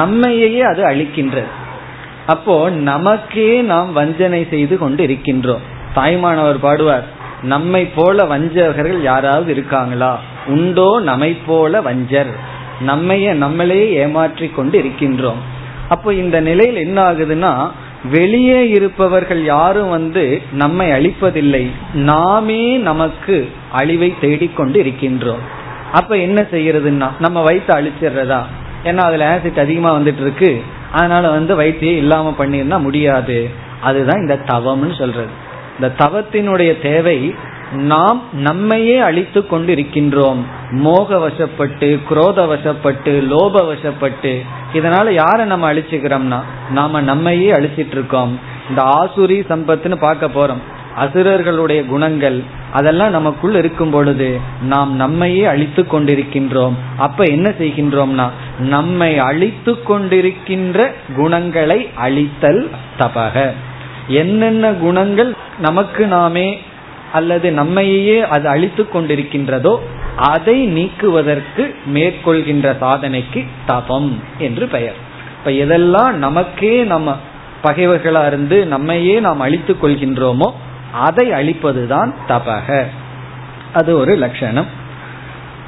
நம்மையே அது அழிக்கின்றது. அப்போ நமக்கே நாம் வஞ்சனை செய்து கொண்டு இருக்கின்றோம். தாய்மானவர் பாடுவார், நம்மை போல வஞ்சகர்கள் யாராவது இருக்காங்களா, உண்டோ நம்மை போல வஞ்சர், நம்மைய நம்மளே ஏமாற்றி கொண்டு இருக்கின்றோம். அப்போ இந்த நிலையில் என்ன ஆகுதுன்னா, வெளியே இருப்பவர்கள் யாரும் வந்து நம்மை அழிப்பதில்லை, நாமே நமக்கு அழிவை தேடிக்கொண்டு இருக்கின்றோம். அப்ப என்ன செய்யறதுன்னா, நம்ம வயிற்று அழிச்சிடுறதா? ஏன்னா அதுல ஆசிட் அதிகமா வந்துட்டு இருக்கு, அதனால வந்து வயிற்றையே இல்லாம பண்ணிருந்தா முடியாது. அதுதான் இந்த தவம்னு சொல்றது. இந்த தவத்தினுடைய தேவை, நாம் நம்மையே அழித்து கொண்டு இருக்கின்றோம் மோக வசப்பட்டு, குரோத வசப்பட்டு, லோப வசப்பட்டு. இதனால யார நம்ம அழிச்சுக்கிறோம்னா, நாம நம்மையே அழிச்சிட்டு இருக்கோம். இந்த ஆசுரி சம்பத்துன்னு பார்க்க போறோம், அசுரர்களுடைய குணங்கள் அதெல்லாம் நமக்குள் இருக்கும் பொழுது நாம் நம்மையே அழித்து கொண்டிருக்கின்றோம். அப்ப என்ன செய்கின்றோம்னா, நம்மை அழித்து கொண்டிருக்கின்ற குணங்களை அழித்தல் தபக. என்னென்ன குணங்கள் நமக்கு நாமே அல்லது நம்மையே அது அழித்து கொண்டிருக்கின்றதோ அதை நீக்குவதற்கு மேற்கொள்கின்ற சாதனைக்கு தபம் என்று பெயர். இப்ப எதெல்லாம் நமக்கே நம்ம பகைவர்களா இருந்து நம்மையே நாம் அழித்து கொள்கின்றோமோ அதை அழிப்பதுதான் தபக. அது ஒரு லட்சணம்.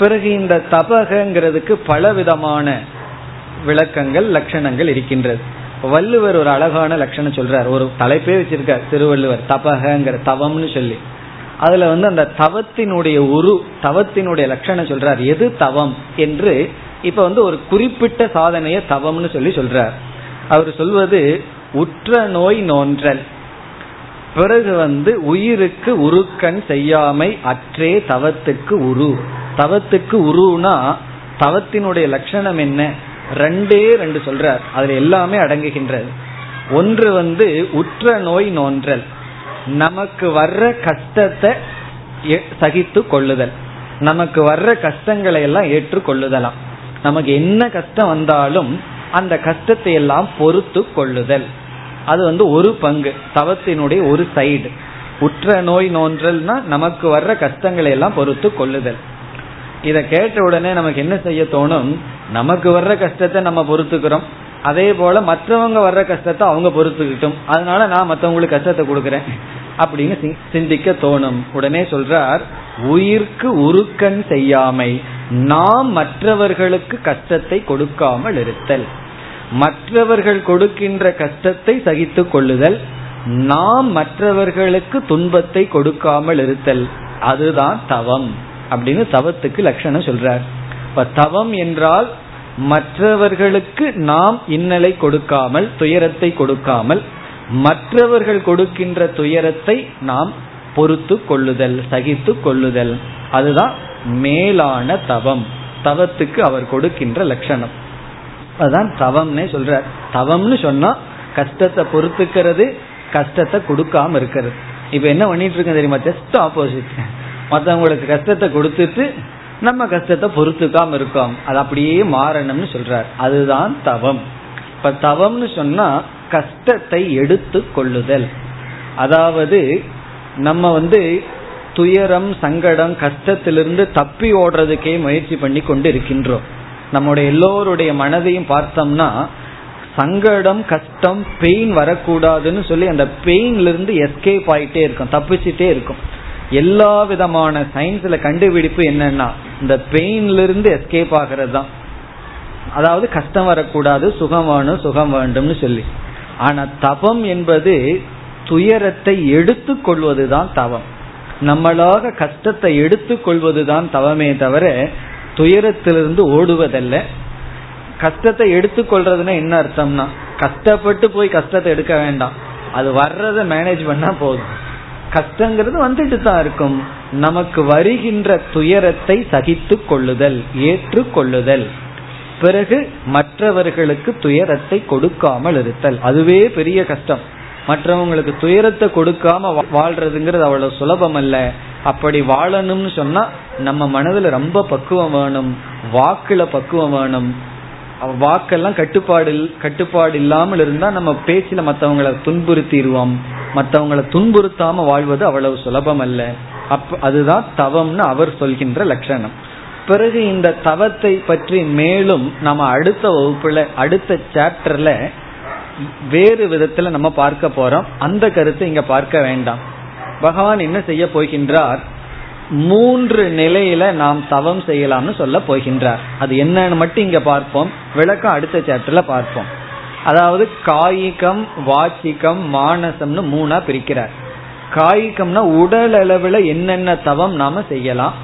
பிறகு இந்த தபகங்கிறதுக்கு பல விதமான விளக்கங்கள், லட்சணங்கள் இருக்கின்றது. வள்ளுவர் ஒரு அழகான லட்சணம் சொல்றார், ஒரு தலைப்பே வச்சிருக்கார் திருவள்ளுவர், தபகங்கிற தவம்னு சொல்லி. அதுல வந்து அந்த தவத்தினுடைய உரு, தவத்தினுடைய லட்சணம் சொல்றார். எது தவம் என்று இப்ப வந்து ஒரு குறிப்பிட்ட சாதனைய தவம்னு சொல்லி சொல்றார். அவர் சொல்வது, உற்ற நோய் நோன்றல், பிறகு வந்து உயிருக்கு உருக்கண் செய்யாமை அற்றே தவத்துக்கு உரு. தவத்துக்கு உருனா தவத்தினுடைய லட்சணம் என்ன? ரெண்டே ரெண்டு சொல்றார், அதுல எல்லாமே அடங்குகின்றது. ஒன்று வந்து உற்ற நோய் நோன்றல், நமக்கு வர்ற கஷ்டத்தை சகித்து கொள்ளுதல், நமக்கு வர்ற கஷ்டங்களை எல்லாம் ஏற்று கொள்ளுதலாம். நமக்கு என்ன கஷ்டம் வந்தாலும் அந்த கஷ்டத்தை எல்லாம் பொறுத்து கொள்ளுதல். அது வந்து ஒரு பங்கு, தவத்தினுடைய ஒரு சைடு. உற்ற நோய் நோன்றல்னா நமக்கு வர்ற கஷ்டங்களை எல்லாம் பொறுத்து கொள்ளுதல். இதை கேட்ட உடனே நமக்கு என்ன செய்ய தோணும்? நமக்கு வர்ற கஷ்டத்தை நம்ம பொறுத்துக்கிறோம், அதே போல மற்றவங்க வர்ற கஷ்டத்தை அவங்க பொறுத்துக்கிட்டும், அதனால நான் மற்றவங்களுக்கு கஷ்டத்தை கொடுக்குறேன் அப்படின்னு சிந்திக்க தோணும். உடனே சொல்றார், உயிர்க்கு உருக்கண் செய்யாமை, நாம் மற்றவர்களுக்கு கஷ்டத்தை கொடுக்காமல் இருத்தல். மற்றவர்கள் கொடுக்கின்ற கஷ்டத்தை சகித்து கொள்ளுதல், நாம் மற்றவர்களுக்கு துன்பத்தை கொடுக்காமல் இருத்தல், அதுதான் தவம் அப்படின்னு தவத்துக்கு லட்சணம் சொல்றார். இப்ப தவம் என்றால் மற்றவர்களுக்கு நாம் இன்னலை கொடுக்காமல், துயரத்தை கொடுக்காமல், மற்றவர்கள் கொடுக்கின்ற துயரத்தை நாம் பொறுத்து கொள்ளுதல், சகித்து கொள்ளுதல், அதுதான் மேலான தவம். தவத்துக்கு அவர் கொடுக்கின்ற லட்சணம் அதுதான் தவம்னே சொல்றார். தவம்னு சொன்னா கஷ்டத்தை பொறுத்துக்கிறது, கஷ்டத்தை கொடுக்காம இருக்கிறது. இப்ப என்ன பண்ணிட்டு இருக்க தெரியுமா, ஜஸ்ட் ஆப்போசிட். மற்றவங்களுக்கு கஷ்டத்தை கொடுத்துட்டு நம்ம கஷ்டத்தை பொறுத்துக்காம இருக்கோம், அது அப்படியே மாறணும்னு சொல்றார். அதுதான் தவம். இப்ப தவம்னு சொன்னா கஷ்டத்தை எடுத்து கொள்ளுதல். அதாவது நம்ம வந்து துயரம், சங்கடம், கஷ்டத்திலிருந்து தப்பி ஓடுறதுக்கே முயற்சி பண்ணி கொண்டு இருக்கின்றோம். நம்முடைய எல்லோருடைய மனதையும் பார்த்தோம்னா சங்கடம், கஷ்டம், பெயின் வரக்கூடாதுன்னு சொல்லி அந்த பெயின்லிருந்து எஸ்கேப் ஆயிட்டே இருக்கும், தப்பிச்சுட்டே இருக்கும். எல்லா விதமான சயின்ஸ்ல கண்டுபிடிப்பு என்னன்னா இந்த பெயின்லிருந்து எஸ்கேப் ஆகிறது தான். அதாவது கஷ்டம் வரக்கூடாது, சுகம் வேணும், சுகம் வேண்டும்னு சொல்லி. ஆனா தவம் என்பது துயரத்தை எடுத்து கொள்வதுதான் தவம். நம்மளாக கஷ்டத்தை எடுத்து கொள்வதுதான் தவமே தவிர துயரத்திலிருந்து ஓடுவதல்ல. கஷ்டத்தை எடுத்து கொள்றதுன்னா என்ன அர்த்தம்னா கஷ்டப்பட்டு போய் கஷ்டத்தை எடுக்க வேண்டாம், அது வர்றதை மேனேஜ் பண்ணா போதும். கஷ்டங்கிறது வந்துட்டு தான் இருக்கும், நமக்கு வருகின்ற துயரத்தை சகித்து கொள்ளுதல், ஏற்று கொள்ளுதல், பிறகு மற்றவர்களுக்கு துயரத்தை கொடுக்காமல் இருத்தல், அதுவே பெரிய கஷ்டம். மற்றவங்களுக்கு துயரத்தை கொடுக்காம வாழ்றதுங்கிறது அவ்வளவு சுலபம் அல்ல. அப்படி வாழணும்னு சொன்னா நம்ம மனதுல ரொம்ப பக்குவம் வேணும், வாக்குல பக்குவம் வேணும். வாக்கெல்லாம் கட்டுப்பாடு கட்டுப்பாடு இல்லாமல் இருந்தா நம்ம பேச்சில மற்றவங்களை துன்புறுத்திடுவோம். மற்றவங்களை துன்புறுத்தாம வாழ்வது அவ்வளவு சுலபம் அல்ல. அப் அதுதான் தவம்னு அவர் சொல்கின்ற லட்சணம். பிறகு இந்த தவத்தை பற்றி மேலும் நம்ம அடுத்த வகுப்புல, அடுத்த சாப்டர்ல வேறு விதத்துல நம்ம பார்க்க போறோம். அந்த கருத்தை இங்க பார்க்க வேண்டாம். பகவான் என்ன செய்ய போகின்றார், மூன்று நிலையில நாம் தவம் செய்யலாம்னு சொல்ல போகின்றார். அது என்னன்னு மட்டும் இங்க பார்ப்போம், விளக்கம் அடுத்த சாப்டர்ல பார்ப்போம். அதாவது காயிகம், வாச்சிகம், மானசம்னு மூணா பிரிக்கிறார். காயிகம்னா உடல் அளவுல என்னென்ன தவம் நாம செய்யலாம்,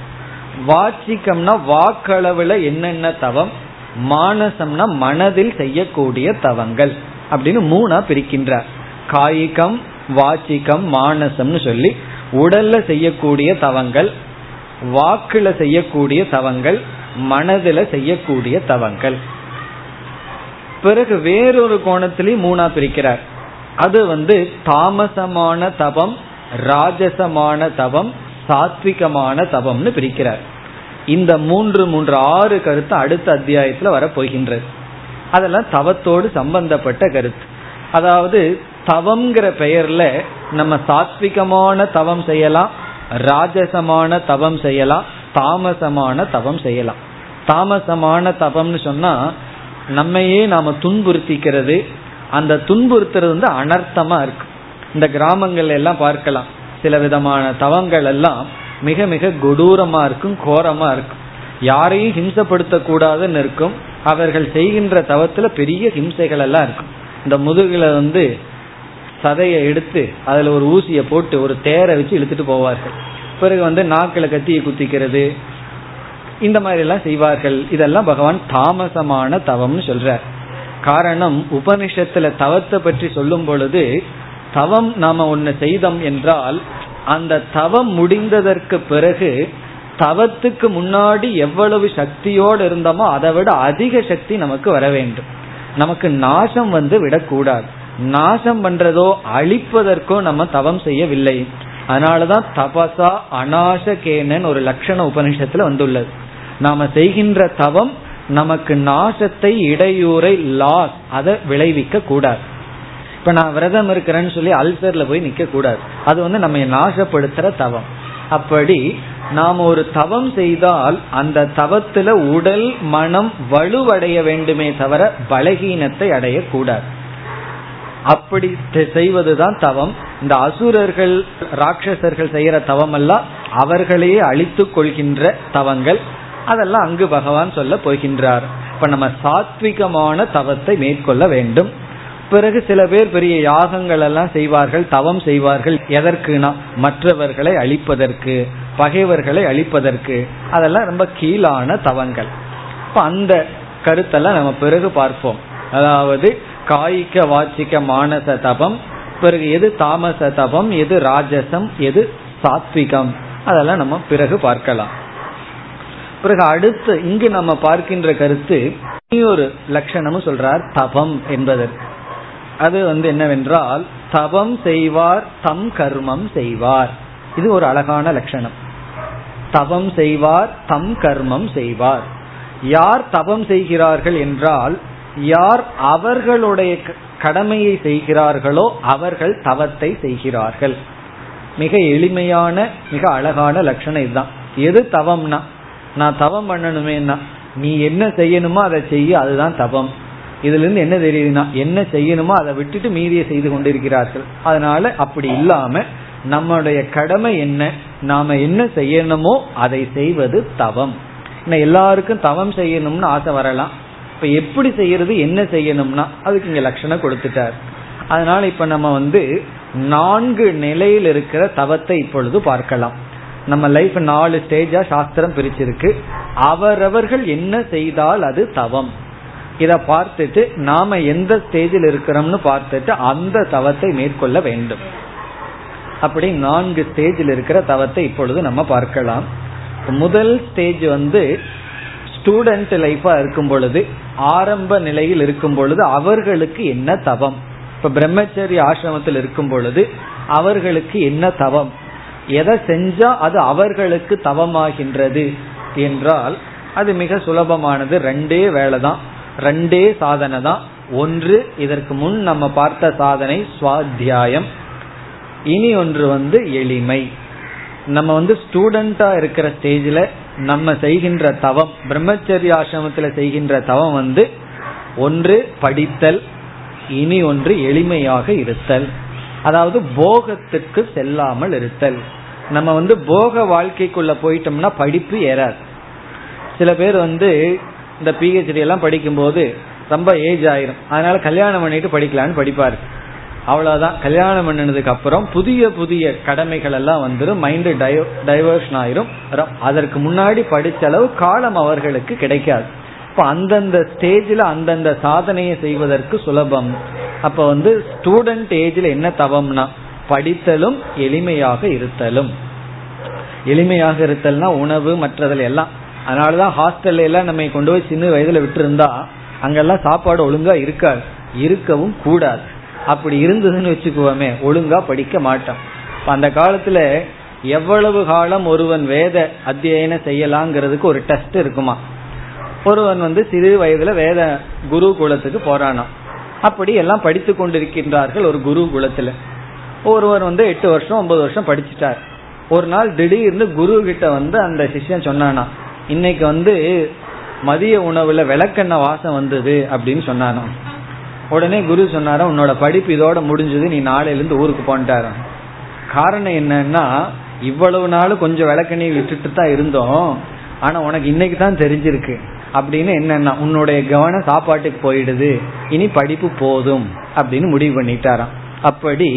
வாச்சிகம்னா வாக்களவுல என்னென்ன தவம், மானசம்னா மனதில் செய்யக்கூடிய தவங்கள் அப்படின்னு மூணா பிரிக்கின்றார். காயிகம், வாச்சிகம், மானசம்னு சொல்லி உடல்ல செய்யக்கூடிய தவங்கள், வாக்குல செய்யக்கூடிய தவங்கள், மனதில செய்யக்கூடிய தவங்கள். பிறகு வேறொரு கோணத்திலையும் மூணா பிரிக்கிறார். அது வந்து தாமசமான தவம், ராஜசமான தவம், சாத்விகமான தவம்னு பிரிக்கிறார். இந்த மூன்று மூன்று ஆறு கருத்து அடுத்த அத்தியாயத்துல வரப்போகின்றது. அதெல்லாம் தவத்தோடு சம்பந்தப்பட்ட கருத்து. அதாவது தவம்ங்கிற பெயர்ல நம்ம சாத்விகமான தவம் செய்யலாம், ராஜசமான தவம் செய்யலாம், தாமசமான தவம் செய்யலாம். தாமசமான தவம்னு சொன்னா நம்மையே நாம துன்புறுத்திக்கிறது. அந்த துன்புறுத்துறது வந்து அனர்த்தமா இருக்கு. இந்த கிராமங்கள் எல்லாம் பார்க்கலாம், சில விதமான தவங்கள் எல்லாம் மிக மிக கொடூரமா இருக்கும், கோரமா இருக்கும், யாரையும் ஹிம்சப்படுத்த கூடாதுன்னு இருக்கும். அவர்கள் செய்கின்ற தவத்துல பெரிய ஹிம்சைகள் எல்லாம் இருக்கும். இந்த முதுகுல வந்து சதையை எடுத்து அதில் ஒரு ஊசியை போட்டு ஒரு தேரை வச்சு இழுத்துட்டு போவார்கள். பிறகு வந்து நாக்கில் கத்தியை குத்திக்கிறது, இந்த மாதிரி எல்லாம் செய்வார்கள். இதெல்லாம் பகவான் தாமசமான தவம்னு சொல்றார். காரணம் உபனிஷத்துல தவத்தை பற்றி சொல்லும் பொழுது தவம் நாம ஒன்று செய்தோம் என்றால் அந்த தவம் முடிந்ததற்கு பிறகு தவத்துக்கு முன்னாடி எவ்வளவு சக்தியோடு இருந்தோமோ அதை விட அதிக சக்தி நமக்கு வர வேண்டும். நமக்கு நாசம் வந்து விடக்கூடாது. நாசம் பண்றதோ அழிப்பதற்கோ நம்ம தவம் செய்யவில்லை. அதனாலதான் தபசா அநாசகேனன் ஒரு லட்சண உபனிஷத்துல வந்துள்ளது. நாம செய்கின்ற தவம் நமக்கு நாசத்தை, இடையூறை, லாஸ் அதை விளைவிக்க கூடாது. இப்ப நான் விரதம் இருக்கிறேன்னு சொல்லி அல்சர்ல போய் நிக்க கூடாது, அது வந்து நம்ம நாசப்படுத்துற தவம். அப்படி நாம் ஒரு தவம் செய்தால் அந்த தவத்துல உடல், மனம் வலுவடைய வேண்டுமே தவிர பலகீனத்தை அடையக்கூடாது. அப்படி செய்வதுதான் தவம். இந்த அசுரர்கள், ராட்சசர்கள் செய்யற தவம் எல்லாம் அவர்களையே அழித்து கொள்கின்ற தவங்கள். அதெல்லாம் அங்கு பகவான் சொல்ல போகின்றார். அப்ப நம்ம சாத்விகமான தவத்தை மேற்கொள்ள வேண்டும். பிறகு சில பேர் பெரிய யாகங்கள் எல்லாம் செய்வார்கள், தவம் செய்வார்கள். எதற்குனா மற்றவர்களை அழிப்பதற்கு, பகைவர்களை அழிப்பதற்கு. அதெல்லாம் ரொம்ப கீழான தவங்கள். இப்ப அந்த கருத்தெல்லாம் நம்ம பிறகு பார்ப்போம். அதாவது காய்க வாச்சிக்க மானச தபம், பிறகு எது தாமச தபம், எது ராஜசம், எது சாத்விகம், அதெல்லாம் நம்ம பிறகு பார்க்கலாம். பிறகு அடுத்து இங்கு நம்ம பார்க்கின்ற கருத்து இன்னொரு லட்சணமும் சொல்றார் தபம் என்பதற்கு. அது வந்து என்னவென்றால் தபம் செய்வார் தம் கர்மம் செய்வார். இது ஒரு அழகான லட்சணம். தபம் செய்வார் தம் கர்மம் செய்வார். யார் தபம் செய்கிறார்கள் என்றால் யார் அவர்களுடைய கடமையை செய்கிறார்களோ அவர்கள் தவத்தை செய்கிறார்கள். மிக எளிமையான மிக அழகான லட்சணம் இதுதான். எது தவம்னா, நான் தவம் பண்ணணுமேனா நீ என்ன செய்யணுமோ அதை செய்ய, அதுதான் தவம். இதுல இருந்து என்ன தெரியுதுன்னா என்ன செய்யணுமோ அதை விட்டுட்டு மீறிய செய்து கொண்டிருக்கிறார்கள். அதனால அப்படி இல்லாம நம்மளுடைய கடமை என்ன, நாம என்ன செய்யணுமோ அதை செய்வது தவம். எல்லாருக்கும் தவம் செய்யணும்னு ஆசை வரலாம். இப்ப எப்படி செய்யறது, என்ன செய்யணும்னா அதுக்கு இங்க லட்சணம் கொடுத்துட்டார். அதனால இப்ப நம்ம வந்து நான்கு நிலையில் இருக்கிற தவத்தை இப்பொழுது பார்க்கலாம். நம்ம லைஃப் நாலு ஸ்டேஜா சாஸ்திரம் பிரிச்சிருக்கு. அவரவர்கள் என்ன செய்தால் அது தவம், இதை பார்த்துட்டு நாம எந்த ஸ்டேஜில் இருக்கிறோம்னு பார்த்துட்டு அந்த தவத்தை மேற்கொள்ள வேண்டும். அப்படி நான்கு ஸ்டேஜில் இருக்கிற தவத்தை இப்பொழுது நம்ம பார்க்கலாம். முதல் ஸ்டேஜ் வந்து ஸ்டூடெண்ட் லைஃபா இருக்கும் பொழுது, ஆரம்ப நிலையில் இருக்கும் பொழுது அவர்களுக்கு என்ன தவம். இப்ப பிரம்மச்சரி ஆசிரமத்தில் இருக்கும் பொழுது அவர்களுக்கு என்ன தவம், எதை செஞ்சா அது அவர்களுக்கு தவமாகின்றது என்றால் அது மிக சுலபமானது. ரெண்டே வேலை தான், ரெண்டே சாதனை தான். ஒன்று இதற்கு முன் நம்ம பார்த்த சாதனை ஸ்வாத்தியாயம், இனி ஒன்று வந்து எளிமை. நம்ம வந்து ஸ்டூடெண்டா இருக்கிற ஸ்டேஜில் நம்ம செய்கின்ற தவம், பிரம்மச்சரிய ஆசிரமத்தில் செய்கின்ற தவம் வந்து ஒன்று படித்தல், இனி ஒன்று எளிமையாக இருத்தல். அதாவது போகத்துக்கு செல்லாமல் இருத்தல். நம்ம வந்து போக வாழ்க்கைக்குள்ள போயிட்டோம்னா படிப்பு ஏறாது. சில பேர் வந்து இந்த பிஹெச்டி எல்லாம் படிக்கும்போது ரொம்ப ஏஜ் ஆயிரும், அதனால கல்யாணம் பண்ணிட்டு படிக்கலான்னு படிப்பாரு. அவ்வளோதான், கல்யாணம் பண்ணினதுக்கு அப்புறம் புதிய புதிய கடமைகள் எல்லாம் வந்துடும், மைண்டு டைவ டைவர்ஷன் ஆயிரும். அதற்கு முன்னாடி படித்த அளவு காலம் அவர்களுக்கு கிடைக்காது. இப்போ அந்தந்த ஸ்டேஜில் அந்தந்த சாதனையை செய்வதற்கு சுலபம். அப்போ வந்து ஸ்டூடெண்ட் ஏஜில் என்ன தவம்னா படித்தலும் எளிமையாக இருத்தலும். எளிமையாக இருத்தல்னா உணவு மற்றதில் எல்லாம். அதனாலதான் ஹாஸ்டல்ல எல்லாம் நம்ம கொண்டு போய் சின்ன வயதில் விட்டு இருந்தா அங்கெல்லாம் சாப்பாடு ஒழுங்கா இருக்காது, இருக்கவும் கூடாது. அப்படி இருந்ததுன்னு வச்சுக்குவோமே ஒழுங்கா படிக்க மாட்டோம். அந்த காலத்துல எவ்வளவு காலம் ஒருவன் வேத அத்தியாயனம் செய்யலாங்கிறதுக்கு ஒரு டெஸ்ட் இருக்குமா. ஒருவன் வந்து சிறு வயதுல வேத குரு குலத்துக்கு போறானா, அப்படி எல்லாம் படித்து கொண்டிருக்கின்றார்கள் ஒரு குரு குலத்துல. ஒருவர் வந்து எட்டு வருஷம் ஒன்பது வருஷம் படிச்சுட்டார். ஒரு நாள் திடீர்னு குரு கிட்ட வந்து அந்த சிஷ்யன் சொன்னானா, இன்னைக்கு வந்து மதிய உணவுல விளக்கெண்ண வாசம் வந்தது அப்படின்னு சொன்னானா. உடனே குரு சொன்னாரா, உன்னோட படிப்பு இதோட முடிஞ்சது, நீ நாளையிலிருந்து ஊருக்கு போன்ட்டார. காரணம் என்னன்னா இவ்வளவு நாள் கொஞ்சம் விளக்கெண்ணையை விட்டுட்டு தான் இருந்தோம், ஆனா உனக்கு இன்னைக்கு தான் தெரிஞ்சிருக்கு. அப்படின்னு என்னன்னா உன்னுடைய கவனம் சாப்பாட்டுக்கு போயிடுது, இனி படிப்பு போதும் அப்படின்னு முடிவு பண்ணிட்டாராம். அப்படி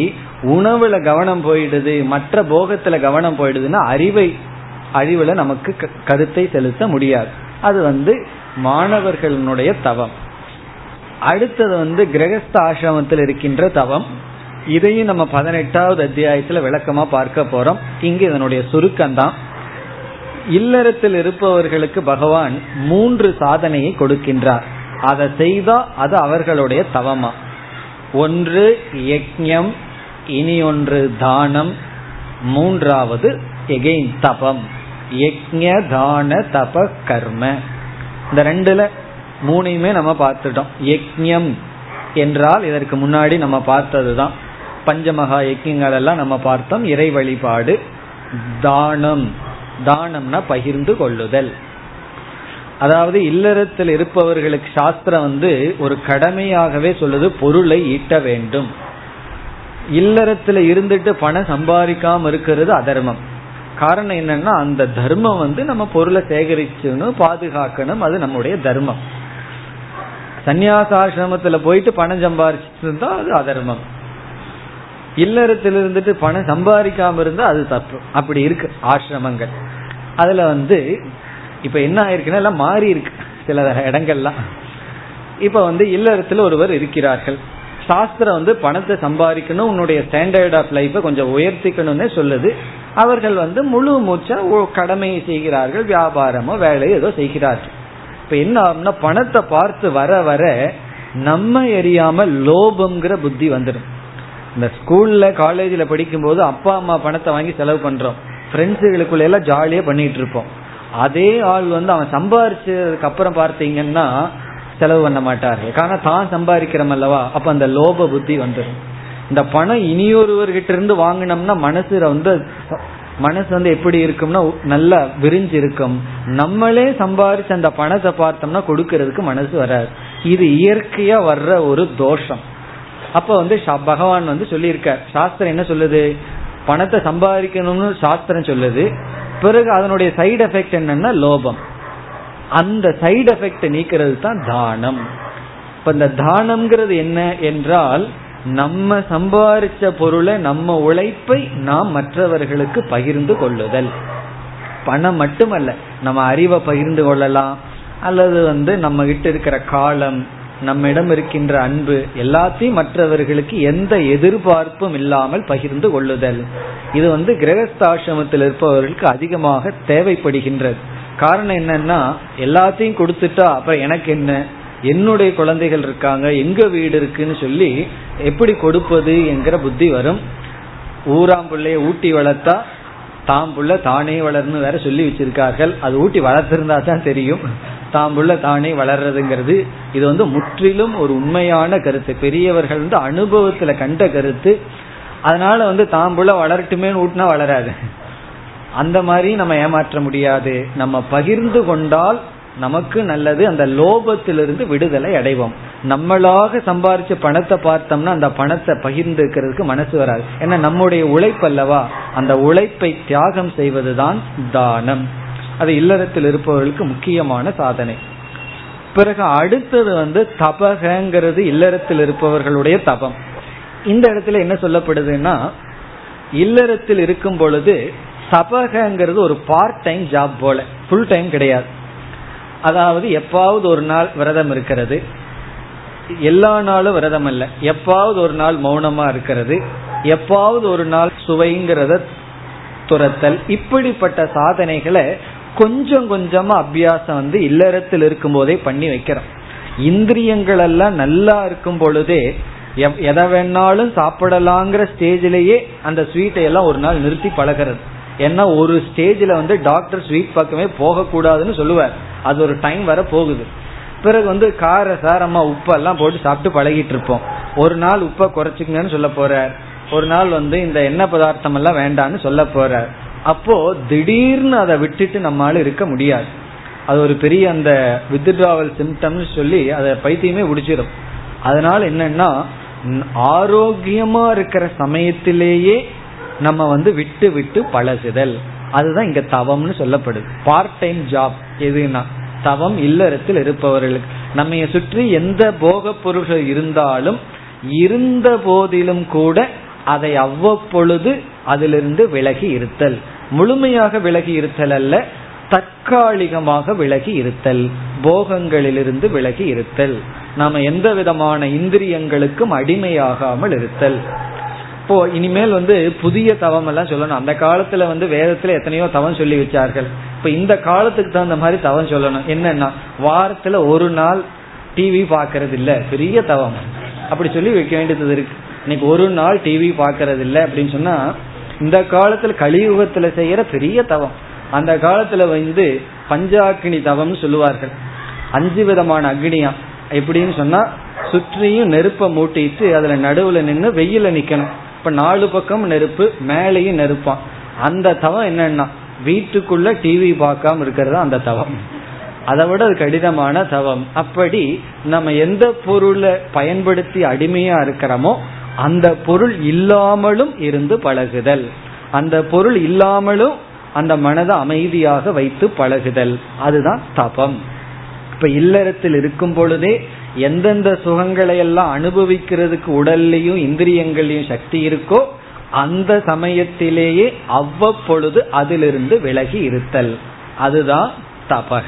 உணவுல கவனம் போயிடுது, மற்ற போகத்துல கவனம் போயிடுதுன்னா அறிவை அறிவுல நமக்கு கருத்தை செலுத்த முடியாது. அது வந்து மாணவர்களுடைய தவம். அடுத்தது வந்து கிரகஸ்த ஆசிரமத்தில் இருக்கின்ற தவம். இதையும் நம்ம பதினெட்டாவது அத்தியாயத்துல விளக்கமா பார்க்க போறோம். இங்கு இதனுடைய சுருக்கம்தான். இல்லறத்தில் இருப்பவர்களுக்கு பகவான் மூன்று சாதனையை கொடுக்கின்றார். அதை செய்தா அது அவர்களுடைய தவமா. ஒன்று யஜ்ஞம், இனி ஒன்று தானம், மூன்றாவது எகைன் தபம். யஜ்ஞ தான தப கர்ம, இந்த ரெண்டுல மூணையுமே நம்ம பார்த்துட்டோம். யஜ்ஞம் என்றால் இதற்கு முன்னாடி நம்ம பார்த்ததுதான், பஞ்சமகா யஜ்ஞங்கள் எல்லாம் நம்ம பார்த்தோம், இறை வழிபாடு. தானம், தானம்னா பகிர்ந்து கொள்ளுதல். அதாவது இல்லறத்தில் இருப்பவர்களுக்கு சாஸ்திரம் வந்து ஒரு கடமையாகவே சொல்லுது, பொருளை ஈட்ட வேண்டும். இல்லறத்தில் இருந்துட்டு பணம் சம்பாதிக்காம இருக்கிறது அதர்மம். காரணம் என்னன்னா அந்த தர்மம் வந்து நம்ம பொருளை சேகரிச்சுன்னு பாதுகாக்கணும், அது நம்முடைய தர்மம். சன்னியாசாசிரமத்துல போயிட்டு பணம் சம்பாதிச்சிருந்தா அது அதர்மம், இல்லறத்துல இருந்துட்டு பணம் சம்பாதிக்காம இருந்தா அது தப்பு. அப்படி இருக்கு ஆசிரமங்கள். அதுல வந்து இப்ப என்ன ஆயிருக்குன்னா எல்லாம் மாறி இருக்கு சில இடங்கள்லாம். இப்ப வந்து இல்லறத்துல ஒருவர் இருக்கிறார்கள், சாஸ்திரம் வந்து பணத்தை சம்பாதிக்கணும், உன்னுடைய ஸ்டாண்டர்ட் ஆஃப் லைஃபை கொஞ்சம் உயர்த்திக்கணும்னு சொல்லுது. அவர்கள் வந்து முழு மூச்சா கடமையை செய்கிறார்கள், வியாபாரமோ வேலையோ ஏதோ செய்கிறார்கள். இப்ப என்ன ஆகும்னா பணத்தை பார்த்து வர வர நம்ம எரியாம லோபம்ங்கிற புத்தி வந்துடும். இந்த ஸ்கூல்ல காலேஜ்ல படிக்கும் போது அப்பா அம்மா பணத்தை வாங்கி செலவு பண்றோம், ஃப்ரெண்ட்ஸுகளுக்குள்ள எல்லாம் ஜாலியா பண்ணிட்டு இருப்போம். அதே ஆள் வந்து அவன் சம்பாரிச்சதுக்கு அப்புறம் பார்த்தீங்கன்னா செலவு பண்ண மாட்டார்கள், காரணம் தான் சம்பாதிக்கிறோம் அல்லவா. அப்ப அந்த லோப புத்தி வந்துடும். இந்த பணம் இனியொருவர்கிட்ட இருந்து வாங்கினோம்னா மனசுல வந்து மனசு வந்து எப்படி இருக்கும்னா நல்லா விரிஞ்சு இருக்கும். நம்மளே சம்பாரிச்சு அந்த பணத்தை பார்த்தோம்னா கொடுக்கறதுக்கு மனசு வராது. இது இயற்கையா வர்ற ஒரு தோஷம். அப்ப வந்து பகவான் வந்து சொல்லியிருக்கார், சாஸ்திரம் என்ன சொல்லுது, பணத்தை சம்பாதிக்கணும்னு சாஸ்திரம் சொல்லுது. பிறகு அதனுடைய சைடு எஃபெக்ட் என்னன்னா லோபம். அந்த சைடு எஃபெக்ட் நீக்கிறது தான் தானம். இப்ப இந்த தானம்ங்கிறது என்ன என்றால் நம்ம சம்பாதிச்ச பொருளை, நம்ம உழைப்பை நாம் மற்றவர்களுக்கு பகிர்ந்து கொள்ளுதல். பணம் மட்டுமல்ல, நம்ம அறிவை பகிர்ந்து கொள்ளலாம், அல்லது வந்து நம்ம கிட்ட இருக்கிற காலம், நம்மிடம் இருக்கின்ற அன்பு, எல்லாத்தையும் மற்றவர்களுக்கு எந்த எதிர்பார்ப்பும் இல்லாமல் பகிர்ந்து கொள்ளுதல். இது வந்து கிரகஸ்தாசிரமத்தில் இருப்பவர்களுக்கு அதிகமாக தேவைப்படுகின்றது. காரணம் என்னன்னா எல்லாத்தையும் கொடுத்துட்டா அப்ப எனக்கு என்ன, என்னுடைய குழந்தைகள் இருக்காங்க, எங்க வீடு இருக்குன்னு சொல்லி எப்படி கொடுப்பது என்கிற புத்தி வரும். ஊராம்புள்ளைய ஊட்டி வளர்த்தா தாம்புள்ள தானே வளர்னு வேற சொல்லி வச்சிருக்கார்கள். அது ஊட்டி வளர்த்திருந்தா தான் தெரியும் தாம்புள்ள தானே வளர்றதுங்கிறது. இது வந்து முற்றிலும் ஒரு உண்மையான கருத்து, பெரியவர்கள் வந்து அனுபவத்துல கண்ட கருத்து. அதனால வந்து தாம்புள்ள வளரட்டுமேன்னு ஊட்டினா வளராது. அந்த மாதிரி நம்ம ஏமாற்ற முடியாது. நம்ம பகிர்ந்து கொண்டால் நமக்கு நல்லது, அந்த லோபத்திலிருந்து விடுதலை அடைவோம். நம்மளாக சம்பாரிச்சு பணத்தை பார்த்தோம்னா அந்த பணத்தை பகிர்ந்துக்கிறதுக்கு மனசு வராது. ஏன்னா நம்முடைய உழைப்பல்லவா, அந்த உழைப்பை தியாகம் செய்வதுதான் தானம். அது இல்லறத்தில் இருப்பவர்களுக்கு முக்கியமான சாதனை. பிறகு அடுத்தது வந்து தபகங்கிறது இல்லறத்தில் இருப்பவர்களுடைய தபம். இந்த இடத்துல என்ன சொல்லப்படுதுன்னா, இல்லறத்தில் இருக்கும் பொழுது தபகங்கிறது ஒரு பார்ட் டைம் ஜாப் போல, ஃபுல் டைம் கிடையாது. அதாவது எப்பாவது ஒரு நாள் விரதம் இருக்கிறது, எல்லா நாளும் விரதம் அல்ல, எப்பாவது ஒரு நாள் மௌனமா இருக்கிறது, எப்பாவது ஒரு நாள் சுவைங்கிறத துரத்தல், இப்படிப்பட்ட சாதனைகளை கொஞ்சம் கொஞ்சமா அபியாசம் வந்து இல்லறத்தில் இருக்கும் போதே பண்ணி வைக்கிறோம். இந்திரியங்கள் எல்லாம் நல்லா இருக்கும் பொழுதே எதை வேணாலும் சாப்பிடலாங்கிற ஸ்டேஜிலேயே அந்த ஸ்வீட்டை எல்லாம் ஒரு நாள் நிறுத்தி பழகிறது. ஏன்னா ஒரு ஸ்டேஜில் வந்து டாக்டர் ஸ்வீட் பக்கமே போகக்கூடாதுன்னு சொல்லுவார். அது ஒரு டைம் வர போகுது. பிறகு வந்து கார சாரமா உப்பெல்லாம் போட்டு சாப்பிட்டு பழகிட்டு இருப்போம். ஒரு நாள் உப்பை குறைச்சிக்கங்கன்னு சொல்ல போறார், ஒரு நாள் வந்து இந்த எண்ணெய் பதார்த்தம் எல்லாம் வேண்டான்னு சொல்ல போறார். அப்போ திடீர்னு அதை விட்டுட்டு நம்மளால இருக்க முடியாது. அது ஒரு பெரிய அந்த வித்ட்ராவல் சிம்டம்னு சொல்லி அதை பைத்தியமே முடிச்சிடும். அதனால என்னன்னா ஆரோக்கியமா இருக்கிற சமயத்திலேயே நம்ம வந்து விட்டு விட்டு பழகுதல், அதுதான் இங்க தவம்னு சொல்லப்படுது. பார்ட் டைம் ஜாப் எதுனா தவம் இல்லறத்தில் இருப்பவர்களுக்கு. நம்ம சுற்றி எந்த போக பொருள்கள் இருந்தாலும் இருந்த போதிலும் கூட அதை அவ்வப்பொழுது அதிலிருந்து விலகி இருத்தல். முழுமையாக விலகி இருத்தல் அல்ல, தற்காலிகமாக விலகி இருத்தல், போகங்களிலிருந்து விலகி இருத்தல், நாம எந்த விதமான இந்திரியங்களுக்கும் அடிமையாகாமல் இருத்தல். இப்போ இனிமேல் வந்து புதிய தவம் எல்லாம் சொல்லணும். அந்த காலத்துல வந்து வேதத்துல எத்தனையோ தவம் சொல்லி வச்சார்கள். இப்ப இந்த காலத்துக்கு தகுந்த மாதிரி தவம் சொல்லணும். என்னன்னா வாரத்துல ஒரு நாள் டிவி பாக்கிறது இல்ல, பெரிய தவம் அப்படி சொல்லி வைக்க வேண்டியது இருக்கு. இன்னைக்கு ஒரு நாள் டிவி பாக்கிறது இல்லை அப்படின்னு சொன்னா இந்த காலத்துல கலியுகத்துல செய்யற பெரிய தவம். அந்த காலத்துல வந்து பஞ்சாக்கினி தவம்னு சொல்லுவார்கள், அஞ்சு விதமான அக்னியா. எப்படின்னு சொன்னா சுற்றியும் நெருப்பை மூட்டிட்டு அதுல நடுவுல நின்று வெயில நிக்கணும். இப்ப நாலு பக்கம் நெருப்பு, மேலையும் நெருப்பான். அந்த தவம் என்னன்னா வீட்டுக்குள்ள டிவி பார்க்காம இருக்கிறது அந்த தவம். அதை விட அது கடினமான தவம். அப்படி நம்ம எந்த பொருளை பயன்படுத்தி அடிமையா இருக்கிறோமோ அந்த பொருள் இல்லாமலும் இருந்து பழகுதல், அந்த பொருள் இல்லாமலும் அந்த மனதை அமைதியாக வைத்து பழகுதல், அதுதான் தபம். இப்ப இல்லறத்தில் இருக்கும் பொழுதே எந்தெந்த சுகங்களை எல்லாம் அனுபவிக்கிறதுக்கு உடல்லையும் இந்திரியங்களையும் சக்தி இருக்கோ அந்த சமயத்திலேயே அவ்வப்பொழுது அதிலிருந்து விலகி இருத்தல், அதுதான் தபக.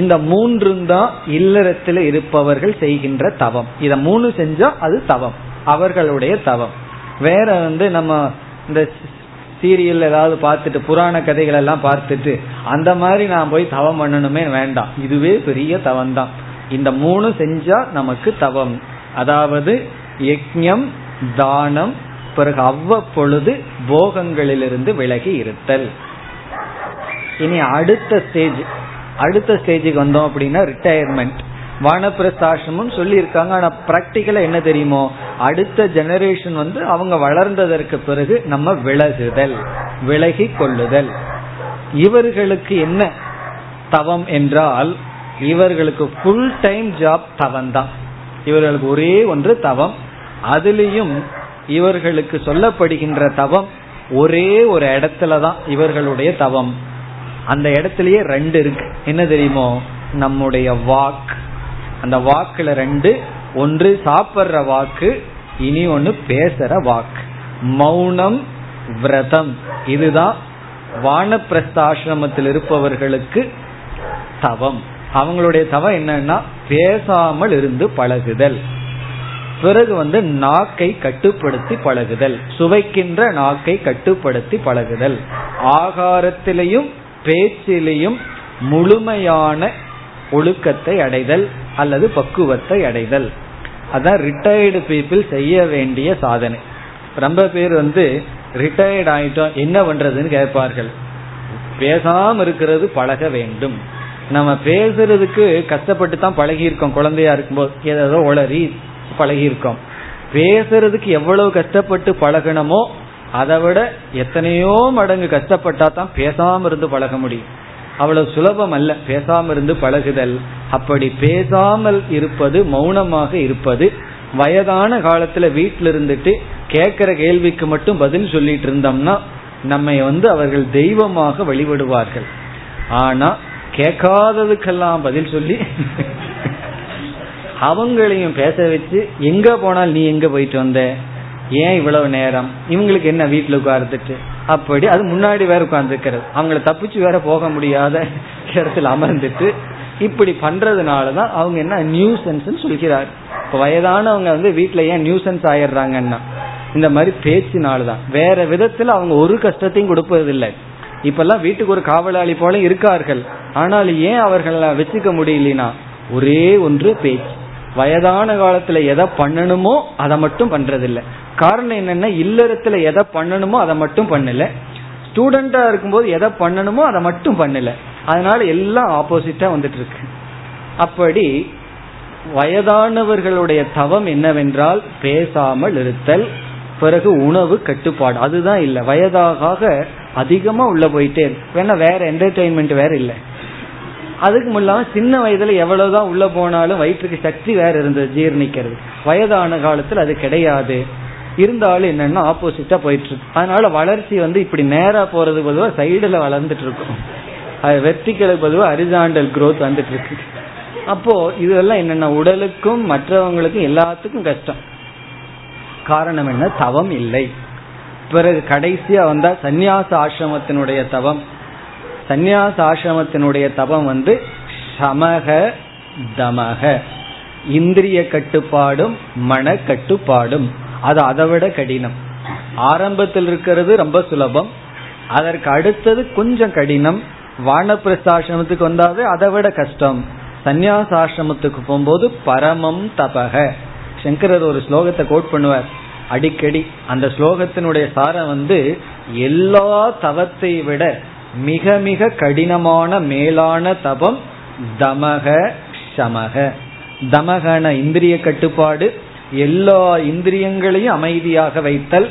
இந்த மூன்று தான் இல்லறத்தில் இருப்பவர்கள் செய்கின்ற தவம். இத மூணு செஞ்சா அது தவம், அவர்களுடைய தவம். வேற வந்து நம்ம இந்த சீரியல் ஏதாவது பார்த்துட்டு புராண கதைகள் எல்லாம் பார்த்துட்டு அந்த மாதிரி நான் போய் தவம் பண்ணணுமே வேண்டாம், இதுவே பெரிய தவம் தான். இந்த மூணு செஞ்சா நமக்கு தவம். அதாவது யஜ்ஞம், தானம், பிறகு அவ்வப்பொழுது போகங்களிலிருந்து விலகி இருத்தல். இனி அடுத்த ஸ்டேஜ், அடுத்த ஸ்டேஜுக்கு வந்தோம் அப்படின்னா ரிட்டையர்மெண்ட். வானப்பிரஸ்தாசிரமம் சொல்லியிருக்காங்க, ஆனால் பிராக்டிக்கலா என்ன தெரியுமோ, அடுத்த ஜெனரேஷன் வந்து அவங்க வளர்ந்ததற்கு பிறகு நம்ம விலகுதல், விலகி கொள்ளுதல். இவர்களுக்கு என்ன தவம் என்றால், இவர்களுக்கு ஃபுல் டைம் ஜாப் தவம் தான். இவர்களுக்கு ஒரே ஒன்று தவம். அதுலேயும் இவர்களுக்கு சொல்லப்படுகின்ற தவம் ஒரே ஒரு இடத்துல தான் இவர்களுடைய தவம். அந்த இடத்துலயே ரெண்டு இருக்கு, என்ன தெரியுமோ, நம்முடைய வாக். அந்த வாக்குல ரெண்டு, ஒன்று சாப்பிட்ற வாக்கு, இனி ஒன்று பேசுற வாக்கு, மௌனம், விரதம். இதுதான் வானப்பிரஸ்தாசிரமத்தில் இருப்பவர்களுக்கு தவம். அவங்களுடைய தவம் என்னன்னா பேசாமல் இருந்து பழகுதல். பிறகு வந்து நாக்கை கட்டுப்படுத்தி பழகுதல், சுவைக்கின்ற நாக்கை கட்டுப்படுத்தி பழகுதல். ஆகாரத்திலையும் பேச்சிலையும் முழுமையான ஒழுக்கத்தை அடைதல் அல்லது பக்குவத்தை அடைதல். அதான் ரிட்டையர்டு பீப்புள் செய்ய வேண்டிய சாதனை. ரொம்ப பேர் வந்து ரிட்டையர்ட் ஆயிட்டோம் என்ன பண்றதுன்னு கேட்பார்கள். பேசாம இருக்கிறது பழக வேண்டும். நம்ம பேசுறதுக்கு கஷ்டப்பட்டு தான் பழகி இருக்கோம், குழந்தையா இருக்கும்போது ஏதோ உளறி பழகியிருக்கோம். பேசுறதுக்கு எவ்வளவு கஷ்டப்பட்டு பழகணுமோ அதை விட எத்தனையோ மடங்கு கஷ்டப்பட்டா தான் பேசாம இருந்து பழக முடியும். அவ்வளவு சுலபம் அல்ல பேசாம இருந்து பழகுதல். அப்படி பேசாமல் இருப்பது, மௌனமாக இருப்பது. வயதான காலத்துல வீட்டில இருந்துட்டு கேட்கிற கேள்விக்கு மட்டும் பதில் சொல்லிட்டு இருந்தோம்னா நம்ம வந்து அவர்கள் தெய்வமாக வழிபடுவார்கள். ஆனா கேட்காததுக்கெல்லாம் பதில் சொல்லி அவங்களையும் பேச வச்சு, எங்க போனால் நீ எங்க போயிட்டு வந்த, ஏன் இவ்வளவு நேரம், இவங்களுக்கு என்ன வீட்டில் உட்கார்ந்துட்டு அப்படி, அது முன்னாடி வேற உட்கார்ந்துருக்கிறது, அவங்கள தப்பிச்சு வேற போக முடியாத இடத்துல அமர்ந்துட்டு இப்படி பண்றதுனாலதான் அவங்க என்ன நியூசன்ஸ்ன்னு சொல்கிறார். இப்போ வயதானவங்க வந்து வீட்டில ஏன் நியூசன்ஸ் ஆயிடுறாங்கன்னா இந்த மாதிரி பேச்சினால்தான். வேற விதத்துல அவங்க ஒரு கஷ்டத்தையும் கொடுப்பதில்லை. இப்பெல்லாம் வீட்டுக்கு ஒரு காவலாளி போல இருக்கார்கள். ஆனால் ஏன் அவர்களை வச்சுக்க முடியலனா ஒரே ஒன்று பேச்சு. வயதான காலத்துல எதை பண்ணணுமோ அதை மட்டும் பண்றதில்லை. காரணம் என்னன்னா இல்லறத்துல எதை பண்ணணுமோ அதை மட்டும் பண்ணல, ஸ்டூடெண்டா இருக்கும்போது எதை பண்ணணுமோ அதை மட்டும் பண்ணல. அதனால எல்லாம் ஆப்போசிட்டா வந்துட்டு இருக்கு. அப்படி வயதானவர்களுடைய தவம் என்னவென்றால் பேசாமல் இருத்தல். பிறகு உணவு கட்டுப்பாடு, அதுதான் இல்லை. வயதாக அதிகமா உள்ள போயிட்டே இருக்கு, ஏன்னா வேற என்டர்டெயின்மெண்ட் வேற இல்லை. அதுக்கு முன்னால சின்ன வயதுல எவ்வளவுதான் உள்ள போனாலும் வயிற்றுக்கு சக்தி வேற இருந்தது ஜீர்ணிக்கிறது. வயதான காலத்துல அது கிடையாது. இருந்தாலும் என்னன்னா ஆப்போசிட்டா போயிட்டு இருக்கு. அதனால வளர்ச்சி வந்து இப்படி நேரா போறது பொதுவா சைடுல வளர்ந்துட்டு இருக்கும், அது வெர்டிகல் பொதுவா ஹரிசாண்டல் க்ரோத் வந்துட்டு இருக்கு. அப்போ இதெல்லாம் என்னன்னா உடலுக்கும் மற்றவங்களுக்கும் எல்லாத்துக்கும் கஷ்டம். காரணம் என்ன, தவம் இல்லை. பிறகு கடைசியா வந்தா சந்நியாச ஆசிரமத்தினுடைய தவம். சந்நியாச ஆசிரமத்தினுடைய தவம் வந்து சமக தமக, இந்திரிய கட்டுப்பாடும் மன கட்டுப்பாடும். அது அதை விட கடினம். ஆரம்பத்தில் இருக்கிறது ரொம்ப சுலபம், அதற்கு அடுத்தது கொஞ்சம் கடினம். வானப்பிரஸ்தாசிரமத்துக்கு வந்தாவே அதை விட கஷ்டம். சந்நியாச ஆசிரமத்துக்கு போகும்போது பரமம் தபக. சங்கரர் ஒரு ஸ்லோகத்தை கோட் பண்ணுவார் அடிக்கடி. அந்த ஸ்லோகத்தினுடைய சாரம் வந்து எல்லா தவத்தை விட மிக மிக கடினமான மேலான தபம் தமக சமக. தமகன இந்திரிய கட்டுப்பாடு, எல்லா இந்திரியங்களையும் அமைதியாக வைத்தல்,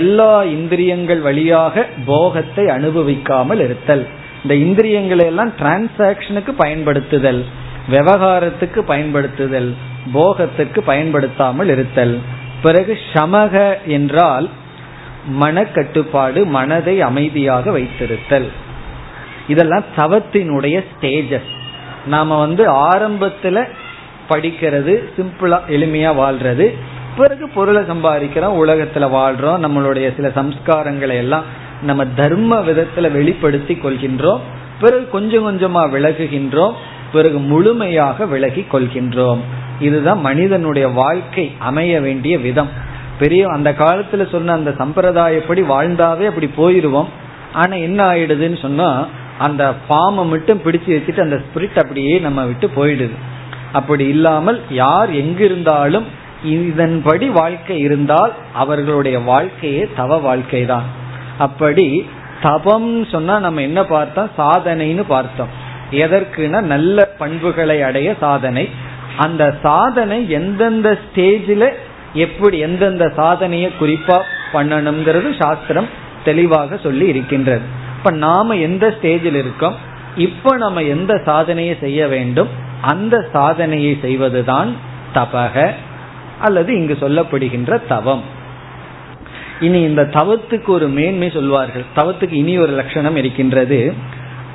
எல்லா இந்திரியங்கள் வழியாக போகத்தை அனுபவிக்காமல் இருத்தல். இந்த இந்திரியங்களை எல்லாம் டிரான்சாக்சனுக்கு பயன்படுத்துதல், விவகாரத்துக்கு பயன்படுத்துதல், போகத்துக்கு பயன்படுத்தாமல் இருத்தல். பிறகு சமக என்றால் மனக்கட்டுப்பாடு, மனதை அமைதியாக வைத்திருத்தல். இதெல்லாம் தவத்தினுடைய ஸ்டேஜஸ். நாம வந்து ஆரம்பத்துல படிக்கிறது, சிம்பிளா எளிமையா வாழ்றது, பிறகு பொருளை சம்பாதிக்கிறோம், உலகத்துல வாழ்றோம், நம்மளுடைய சில சம்ஸ்காரங்களை எல்லாம் நம்ம தர்ம விதத்துல வெளிப்படுத்தி கொள்கின்றோம், பிறகு கொஞ்சம் கொஞ்சமா விலகுகின்றோம், பிறகு முழுமையாக விலகி கொள்கின்றோம். இதுதான் மனிதனுடைய வாழ்க்கை அமைய வேண்டிய விதம். பெரிய அந்த காலத்துல சொன்ன அந்த சம்பிரதாயப்படி வாழ்ந்தாவே அப்படி போயிடுவோம். ஆனா என்ன ஆயிடுதுன்னு சொன்னா, அந்த பாமை மட்டும் பிடிச்சு வச்சுட்டு அந்த ஸ்பிரிட் அப்படியே நம்ம விட்டு போயிடுது. அப்படி இல்லாமல் யார் எங்கிருந்தாலும் இதன்படி வாழ்க்கை இருந்தால் அவர்களுடைய வாழ்க்கையே தவ வாழ்க்கை தான். அப்படி தபம் சொன்னா நம்ம என்ன பார்த்தோம், சாதனைன்னு பார்த்தோம். எதற்குனா நல்ல பண்புகளை அடைய சாதனை. அந்த சாதனை எந்தெந்த ஸ்டேஜில் எப்படி எந்தெந்த சாதனையை குறிப்பா பண்ணணுங்கிறது சாஸ்திரம் தெளிவாக சொல்லி இருக்கின்றது. இப்ப நாம எந்த ஸ்டேஜில் இருக்கோம், இப்ப நம்ம எந்த சாதனையை செய்ய வேண்டும், அந்த சாதனையை செய்வதுதான் தபக அல்லது இங்கு சொல்லப்படுகின்ற தவம். இனி இந்த தவத்துக்கு ஒரு மேன்மை சொல்வார்கள். தவத்துக்கு இனி ஒரு லட்சணம் இருக்கின்றது,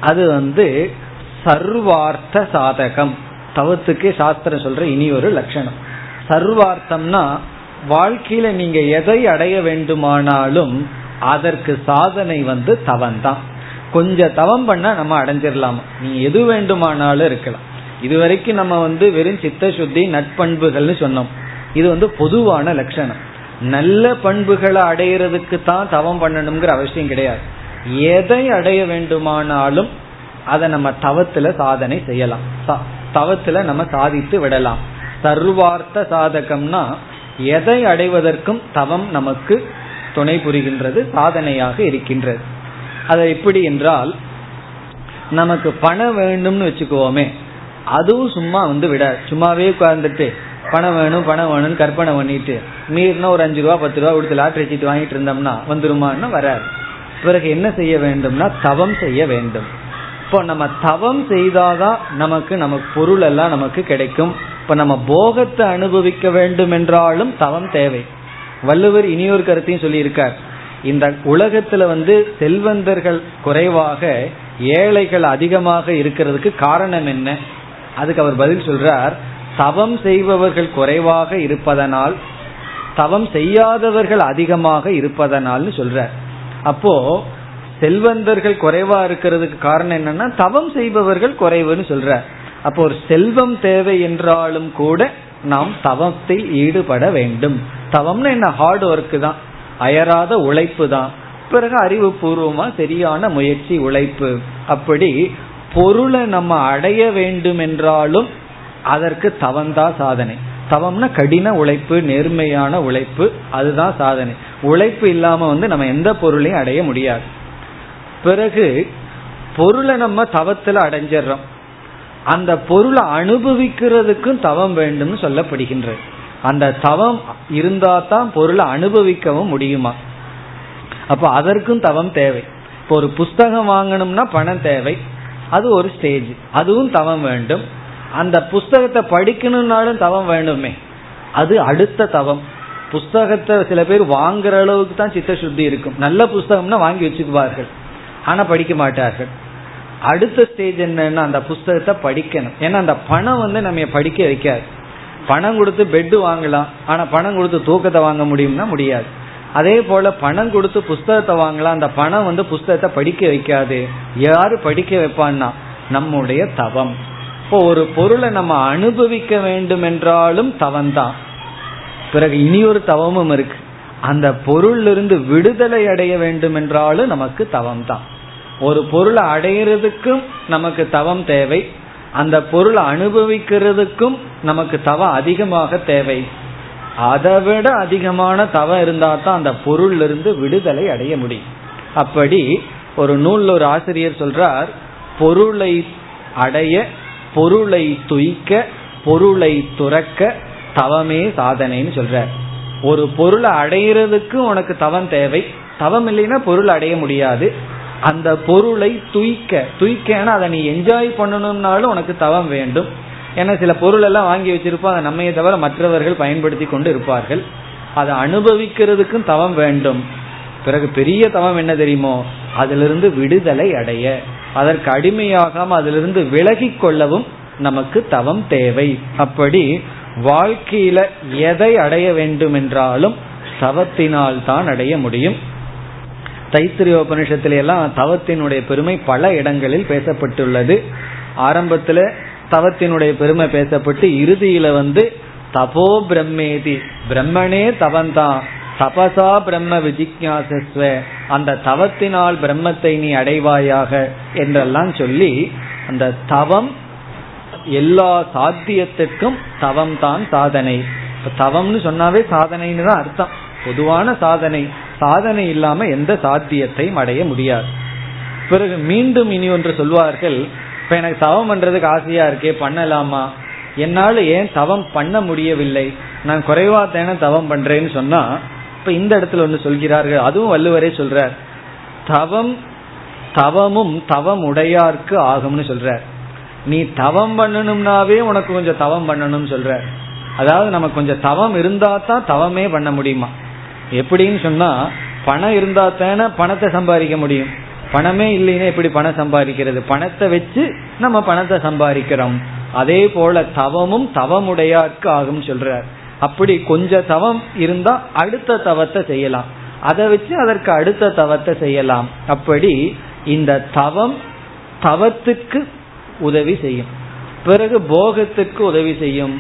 அது வந்து சர்வார்த்த சாதகம். தவத்துக்கு சாஸ்திரம் சொல்ற இனி ஒரு லட்சணம் சர்வார்த்தம்னா, வாழ்க்கையில நீங்க எதை அடைய வேண்டுமானாலும் அதற்கு சாதனை வந்து தவம்தான். கொஞ்சம் தவம் பண்ணா நம்ம அடைஞ்சிடலாமா, நீ எது வேண்டுமானாலும் இருக்கலாம். இதுவரைக்கும் நம்ம வந்து வெறும் சித்த சுத்தி நட்பண்புகள்னு சொன்னோம், இது வந்து பொதுவான லட்சணம். நல்ல பண்புகளை அடையிறதுக்கு தான் தவம் பண்ணணுங்கிற அவசியம் கிடையாது. எதை அடைய வேண்டுமானாலும் அதை நம்ம தவத்துல சாதனை செய்யலாம், தவத்துல நம்ம சாதித்து விடலாம். சர்வார்த்த சாதகம்னா எதை அடைவதற்கும் தவம் நமக்கு துணை புரிகின்றது, சாதனையாக இருக்கின்றது. அது எப்படி என்றால், நமக்கு பணம் வேணும்னு வச்சுக்குவோமே, அதுவும் சும்மா வந்து விட சும்மாவே உட்கார்ந்துட்டு பணம் வேணும் பணம் வேணும்னு கற்பனை பண்ணிட்டு மீறினா ஒரு அஞ்சு ரூபா பத்து ரூபா கொடுத்து லாட்டரி சீட்டு வாங்கிட்டு இருந்தோம்னா வந்துருமான்னா வராது. பிறகு என்ன செய்ய வேண்டும்னா தவம் செய்ய வேண்டும். இப்போ நம்ம தவம் செய்தாதான் நமக்கு நமக்கு பொருள் எல்லாம் நமக்கு கிடைக்கும். இப்போ நம்ம போகத்தை அனுபவிக்க வேண்டும் என்றாலும் தவம் தேவை. வள்ளுவர் இனியொரு கருத்தையும் சொல்லியிருக்கார், இந்த உலகத்துல வந்து செல்வந்தர்கள் குறைவாக ஏழைகள் அதிகமாக இருக்கிறதுக்கு காரணம் என்ன? அதுக்கு அவர் பதில் சொல்றார், தவம் செய்பவர்கள் குறைவாக இருப்பதனால், தவம் செய்யாதவர்கள் அதிகமாக இருப்பதனால்னு சொல்றார். அப்போ செல்வந்தர்கள் குறைவா இருக்கிறதுக்கு காரணம் என்னன்னா தவம் செய்பவர்கள் குறைவுன்னு சொல்றார். அப்போ ஒரு செல்வம் தேவை என்றாலும் கூட நாம் தவத்தில் ஈடுபட வேண்டும். தவம்னா என்ன, ஹார்ட் ஒர்க்கு தான், அயராத உழைப்பு தான், பிறகு அறிவு பூர்வமா சரியான முயற்சி உழைப்பு. அப்படி பொருளை நம்ம அடைய வேண்டும் என்றாலும் அதற்கு தவந்தா சாதனை. தவம்னா கடின உழைப்பு, நேர்மையான உழைப்பு, அதுதான் சாதனை. உழைப்பு இல்லாம வந்து நம்ம எந்த பொருளையும் அடைய முடியாது. பிறகு பொருளை நம்ம தவத்துல அடைஞ்சிடறோம், அந்த பொருளை அனுபவிக்கிறதுக்கும் தவம் வேண்டும்னு சொல்லப்படுகின்றது. அந்த தவம் இருந்தா தான் பொருளை அனுபவிக்கவும் முடியுமா, அப்போ அதற்கும் தவம் தேவை. இப்போ ஒரு புஸ்தகம் வாங்கணும்னா பணம் தேவை, அது ஒரு ஸ்டேஜ், அதுவும் தவம் வேண்டும். அந்த புஸ்தகத்தை படிக்கணும்னாலும் தவம் வேண்டுமே, அது அடுத்த தவம். புஸ்தகத்தை சில பேர் வாங்குற அளவுக்கு தான் சித்தசுத்தி இருக்கும், நல்ல புஸ்தகம்னா வாங்கி வச்சுக்குவார்கள், ஆனா படிக்க மாட்டார்கள். அடுத்த ஸ்டேஜ் என்னன்னா அந்த புஸ்தகத்தை படிக்கணும். ஏன்னா அந்த பணம் வந்து நம்ம படிக்க வைக்காது. பணம் கொடுத்து பெட்டு வாங்கலாம், ஆனா பணம் கொடுத்து தூக்கத்தை வாங்க முடியும்னா முடியாது. அதே போல பணம் கொடுத்து புஸ்தகத்தை வாங்கலாம், அந்த பணம் வந்து புஸ்தகத்தை படிக்க வைக்காது. யாரு படிக்க வைப்பான்னா நம்முடைய தவம். இப்போ ஒரு பொருளை நம்ம அனுபவிக்க வேண்டும் என்றாலும் தவம்தான். பிறகு இனி ஒரு தவமும் இருக்கு, அந்த பொருளிலிருந்து விடுதலை அடைய வேண்டும் என்றாலும் நமக்கு தவம் தான். ஒரு பொருளை அடையிறதுக்கும் நமக்கு தவம் தேவை, அந்த பொருளை அனுபவிக்கிறதுக்கும் நமக்கு தவம் அதிகமாக தேவை. அதை விட அதிகமான தவம் இருந்தால் தான் அந்த பொருளிலிருந்து விடுதலை அடைய முடியும். அப்படி ஒரு நூலில் ஒரு ஆசிரியர் சொல்றார், பொருளை அடைய, பொருளை துய்க்க, பொருளை துறக்க தவமே சாதனைன்னு சொல்றார். ஒரு பொருளை அடையிறதுக்கும் உனக்கு தவம் தேவை, தவம் இல்லைன்னா பொருள் அடைய முடியாது. அந்த பொருளை துய்க்க, துய்க்கன்னா அதை நீ என்ஜாய் பண்ணணும்னாலும் உனக்கு தவம் வேண்டும். ஏன்னா சில பொருள் எல்லாம் வாங்கி வச்சிருப்போம், அதை நம்மையை தவிர மற்றவர்கள் பயன்படுத்தி கொண்டு இருப்பார்கள். அதை அனுபவிக்கிறதுக்கும் தவம் வேண்டும். பிறகு பெரிய தவம் என்ன தெரியுமோ, அதிலிருந்து விடுதலை அடைய, அதற்கு அடிமையாகாம அதிலிருந்து விலகி கொள்ளவும் நமக்கு தவம் தேவை. அப்படி வாழ்க்கையில எதை அடைய வேண்டும் என்றாலும் தவத்தினால் தான் அடைய முடியும். தைத்திரிய உபநிஷத்துல எல்லாம் தவத்தினுடைய பெருமை பல இடங்களில் பேசப்பட்டுள்ளது. ஆரம்பத்துல தவத்தினுடைய பெருமை பேசப்பட்டு இறுதியில வந்து தபோ பிரம்மேதி, பிரம்மனே தவந்தான், தபசா பிரம்ம விஜிக்யாசஸ்வ, அந்த தவத்தினால் பிரம்மத்தை நீ அடைவாயாக என்றெல்லாம் சொல்லி அந்த தவம் எல்லா சாத்தியத்திற்கும் தவம் தான் சாதனை. தவம்னு சொன்னாவே சாதனைன்னு தான் அர்த்தம், பொதுவான சாதனை. சாதனை இல்லாம எந்த சாத்தியத்தையும் அடைய முடியாது. பிறகு மீண்டும் இனி ஒன்று சொல்வார்கள், இப்ப எனக்கு தவம் பண்றதுக்கு ஆசையா இருக்கே, பண்ணலாமா, என்னால ஏன் தவம் பண்ண முடியவில்லை, நான் குறைவா தானே தவம் பண்றேன்னு சொன்னா, இப்ப இந்த இடத்துல ஒன்று சொல்கிறார்கள், அதுவும் வள்ளுவரே சொல்றார், தவம் தவமும் தவம் உடையார்க்கு ஆகும்னு சொல்றார். நீ தவம் பண்ணணும்னாவே உனக்கு கொஞ்சம் தவம் பண்ணணும்னு சொல்ற. அதாவது நமக்கு கொஞ்சம் தவம் இருந்தா தான் தவமே பண்ண முடியுமா? எப்படின்னு சொன்னா, பணம் இருந்தா தானே பணத்தை சம்பாதிக்க முடியும், பணமே இல்லைன்னா எப்படி பணம் சம்பாதிக்கிறது? பணத்தை வச்சு நம்ம பணத்தை சம்பாதிக்கிறோம். அதே போல தவமும் தவமுடையார்க்கு ஆகும் சொல்றார். அப்படி கொஞ்சம் தவம் இருந்தா அடுத்த தவத்தை செய்யலாம், அதை வச்சு அதற்கு அடுத்த தவத்தை செய்யலாம். அப்படி இந்த தவம் தவத்துக்கு உதவி செய்யும், பிறகு போகத்துக்கு உதவி செய்யும்,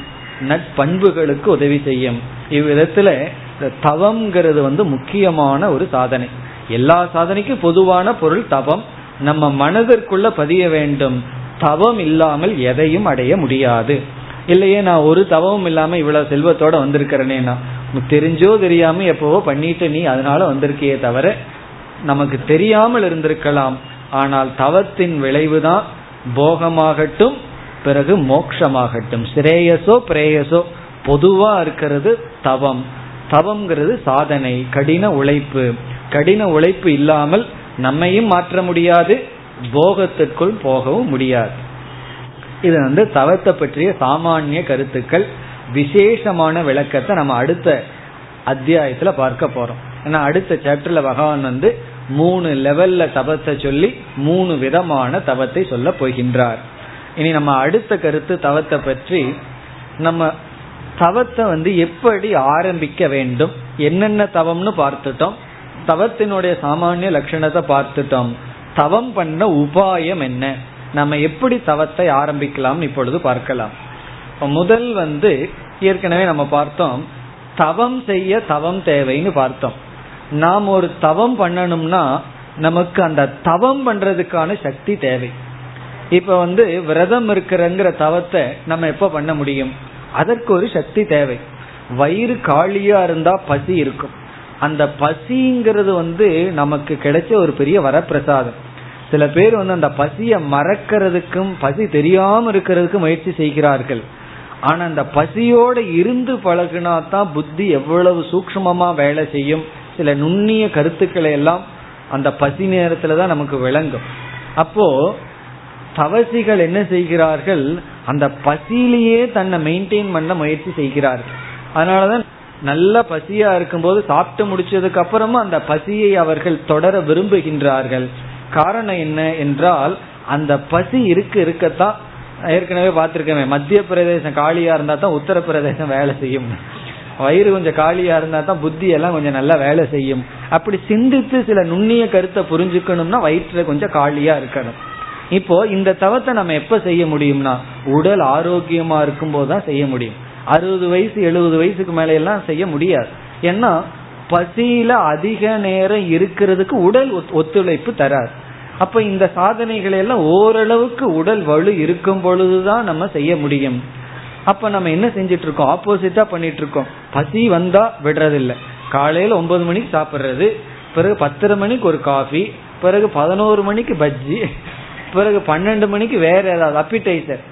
நட்பண்புகளுக்கு உதவி செய்யும். இவ்விதத்துல தவம்ங்கிறது வந்து முக்கியமான ஒரு சாதனை. எல்லா சாதனைக்கும் பொதுவான பொருள் தவம். நம்ம மனதிற்குள்ள பதிய வேண்டும், தவம் இல்லாமல் எதையும் அடைய முடியாது. இல்லையே நான் ஒரு தவமும் இல்லாம இவ்வளவு செல்வத்தோட வந்திருக்கிறேன்னா, தெரிஞ்சோ தெரியாம எப்பவோ பண்ணிட்டு நீ அதனால வந்திருக்கியே தவிர, நமக்கு தெரியாமல் இருந்திருக்கலாம். ஆனால் தவத்தின் விளைவுதான் போகமாகட்டும், பிறகு மோட்சமாகட்டும், சிரேயசோ பிரேயசோ பொதுவா இருக்கிறது தவம். தவம்ங்கிறது சாதனை, கடின உழைப்பு. கடின உழைப்பு இல்லாமல் நம்மையும் மாற்ற முடியாது, போகத்திற்குள் போகவும் முடியாது. இது வந்து தவத்தை பற்றிய சாமானிய கருத்துக்கள். விசேஷமான விளக்கத்தை நம்ம அடுத்த அத்தியாயத்துல பார்க்க போறோம். ஏன்னா அடுத்த சாப்டர்ல பகவான் வந்து மூணு லெவல்ல தவத்தை சொல்லி மூணு விதமான தவத்தை சொல்ல போகின்றார். இனி நம்ம அடுத்த கருத்து தவத்தை பற்றி, நம்ம தவத்தை வந்து எப்படி ஆரம்பிக்க வேண்டும், என்னென்ன தவம்னு பார்த்துட்டோம், தவத்தினுடைய சாமானிய லட்சணத்தை பார்த்துட்டோம், தவம் பண்ண உபாயம் என்ன, நம்ம எப்படி தவத்தை ஆரம்பிக்கலாம் இப்பொழுது பார்க்கலாம். முதல் வந்து ஏற்கனவே நம்ம பார்த்தோம், தவம் செய்ய தவம் தேவைன்னு பார்த்தோம். நாம் ஒரு தவம் பண்ணணும்னா நமக்கு அந்த தவம் பண்றதுக்கான சக்தி தேவை. இப்ப வந்து விரதம் இருக்கிறங்கிற தவத்தை நம்ம எப்ப பண்ண முடியும்? அதற்கு ஒரு சக்தி தேவை. வயிறு காலியா இருந்தா பசி இருக்கும். அந்த பசிங்கிறது வந்து நமக்கு கிடைச்ச ஒரு பெரிய வரப்பிரசாதம். சில பேர் வந்து அந்த பசிய மறக்கிறதுக்கும் பசி தெரியாம இருக்கிறதுக்கும் முயற்சி செய்கிறார்கள். ஆனா அந்த பசியோட இருந்து பழகுனா தான் புத்தி எவ்வளவு சூக்ஷ்மமா வேலை செய்யும். சில நுண்ணிய கருத்துக்களை எல்லாம் அந்த பசி நேரத்துலதான் நமக்கு விளங்கும். அப்போ தவசிகள் என்ன செய்கிறார்கள், அந்த பசியிலேயே தன்னை மெயின்டைன் பண்ண முயற்சி செய்கிறார்கள். அதனாலதான் நல்ல பசியா இருக்கும்போது சாப்பிட்டு முடிச்சதுக்கு அப்புறமும் அந்த பசியை அவர்கள் தொடர விரும்புகின்றார்கள். காரணம் என்ன என்றால், அந்த பசி இருக்க இருக்கத்தான், ஏற்கனவே பார்த்திருக்கவே, மத்திய பிரதேசம் காலியா இருந்தா தான் உத்தரப்பிரதேசம் வேலை செய்யும், வயிறு கொஞ்சம் காலியா இருந்தா தான் புத்தி எல்லாம் கொஞ்சம் நல்லா வேலை செய்யும். அப்படி சிந்தித்து சில நுண்ணிய கருத்தை புரிஞ்சுக்கணும்னா வயிற்றுல கொஞ்சம் காலியா இருக்கணும். இப்போ இந்த தவத்தை நம்ம எப்ப செய்ய முடியும்னா, உடல் ஆரோக்கியமா இருக்கும் போதுதான் செய்ய முடியும். அறுபது வயசு எழுபது வயசுக்கு மேல எல்லாம் செய்ய முடியாது. ஏன்னா பசியில அதிக நேரம் இருக்கிறதுக்கு உடல் ஒத்துழைப்பு தராது. அப்ப இந்த சாதனைகளை எல்லாம் ஓரளவுக்கு உடல் வலு இருக்கும் பொழுதுதான் நம்ம செய்ய முடியும். அப்ப நம்ம என்ன செஞ்சிட்டு இருக்கோம், ஆப்போசிட்டா பண்ணிட்டு இருக்கோம். பசி வந்தா விடுறதில்லை, காலையில ஒன்பது மணிக்கு சாப்பிட்றது, பிறகு பத்தரை மணிக்கு ஒரு காஃபி, பிறகு பதினோரு மணிக்கு பஜ்ஜி, பிறகு பன்னெண்டு மணிக்கு வேற ஏதாவது அப்பிடைசர்,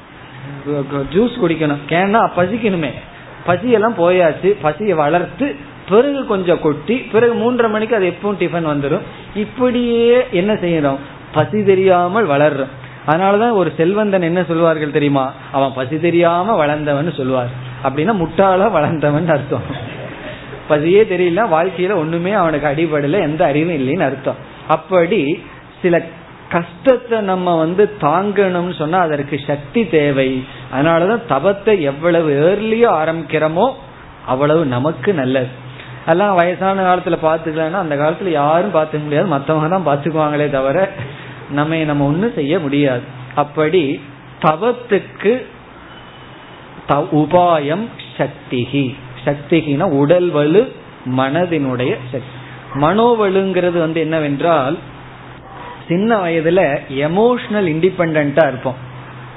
ஜூஸ் குடிக்கணும். ஏன்னா பசிக்கணுமே, பசியெல்லாம் போயாச்சு, பசியை வளர்த்து பிறகு கொஞ்சம் கொட்டி, பிறகு மூன்றரை மணிக்கு அது எப்பவும் டிஃபன் வந்துடும். இப்படியே என்ன செய்யறோம், பசி தெரியாமல் வளர்றோம். அதனாலதான் ஒரு செல்வந்தன் என்ன சொல்வார்கள் தெரியுமா, அவன் பசி தெரியாம வளர்ந்தவன் சொல்வார். அப்படின்னா முட்டாளா வளர்ந்தவன் அர்த்தம். பசியே தெரியல, வாழ்க்கையில ஒண்ணுமே அவனுக்கு அடிபடல, எந்த அறிவும் இல்லைன்னு அர்த்தம். அப்படி சில கஷ்டத்தை நம்ம வந்து தாங்கணும்னு சொன்னா அதற்கு சக்தி தேவை. அதனாலதான் தபத்தை எவ்வளவு ஏர்லியோ ஆரம்பிக்கிறோமோ அவ்வளவு நமக்கு நல்லது. எல்லாம் வயசான காலத்துல பாத்துக்கலன்னா அந்த காலத்துல யாரும் பாத்துக்க முடியாது, மற்றவங்க தான் பாத்துக்குவாங்களே தவிர நம்ம நம்ம ஒன்னும் செய்ய முடியாது. அப்படி தவத்துக்கு உபாயம் சக்திகி. சக்திகினா உடல் வலு, மனதினுடைய சக்தி. மனோவலுங்கிறது வந்து என்னவென்றால், சின்ன வயதுல எமோஷனல் இண்டிபெண்டா இருப்போம்.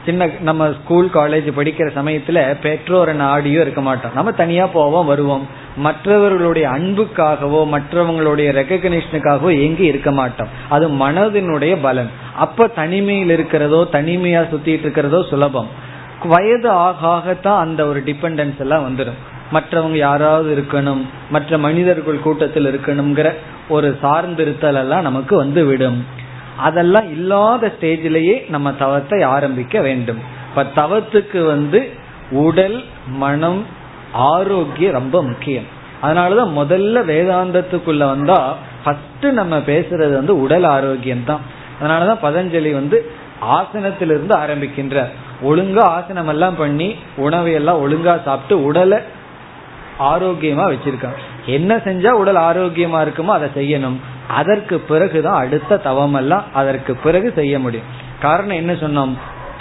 சின்ன நம்ம ஸ்கூல் காலேஜ் படிக்கிற சமயத்துல பெற்றோர் நாடியோ இருக்க மாட்டோம், நம்ம தனியா போவோம் வருவோம். மற்றவர்களுடைய அன்புக்காகவோ மற்றவங்களுடைய ரெகக்னிஷனுக்காகவோ எங்கே இருக்க மாட்டோம். அது மனதினுடைய பலன். அப்ப தனிமையில் இருக்கிறதோ தனிமையா சுத்திட்டு இருக்கிறதோ சுலபம். வயது ஆகத்தான் அந்த ஒரு டிபெண்டன்ஸ் எல்லாம் வந்துடும். மற்றவங்க யாராவது இருக்கணும், மற்ற மனிதர்கள் கூட்டத்தில் இருக்கணுங்கிற ஒரு சார்ந்திருத்தல் எல்லாம் நமக்கு வந்து விடும். அதெல்லாம் இல்லாத ஸ்டேஜிலேயே நம்ம தவத்தை ஆரம்பிக்க வேண்டும். இப்ப தவத்துக்கு வந்து உடல் மனம் ஆரோக்கியம் ரொம்ப முக்கியம். அதனாலதான் முதல்ல வேதாந்தத்துக்குள்ள வந்தா ஃபர்ஸ்ட் நம்ம பேசுறது வந்து உடல் ஆரோக்கியம் தான். அதனாலதான் பதஞ்சலி வந்து ஆசனத்திலிருந்து ஆரம்பிக்கின்ற, ஒழுங்கா ஆசனம் எல்லாம் பண்ணி உணவை எல்லாம் ஒழுங்கா சாப்பிட்டு உடலை ஆரோக்கியமா வச்சிருக்காங்க. என்ன செஞ்சா உடல் ஆரோக்கியமா இருக்குமோ அதை செய்யணும். அதற்கு பிறகுதான் அடுத்த தவம் எல்லாம் அதற்கு பிறகு செய்ய முடியும். காரணம் என்ன சொன்னோம்?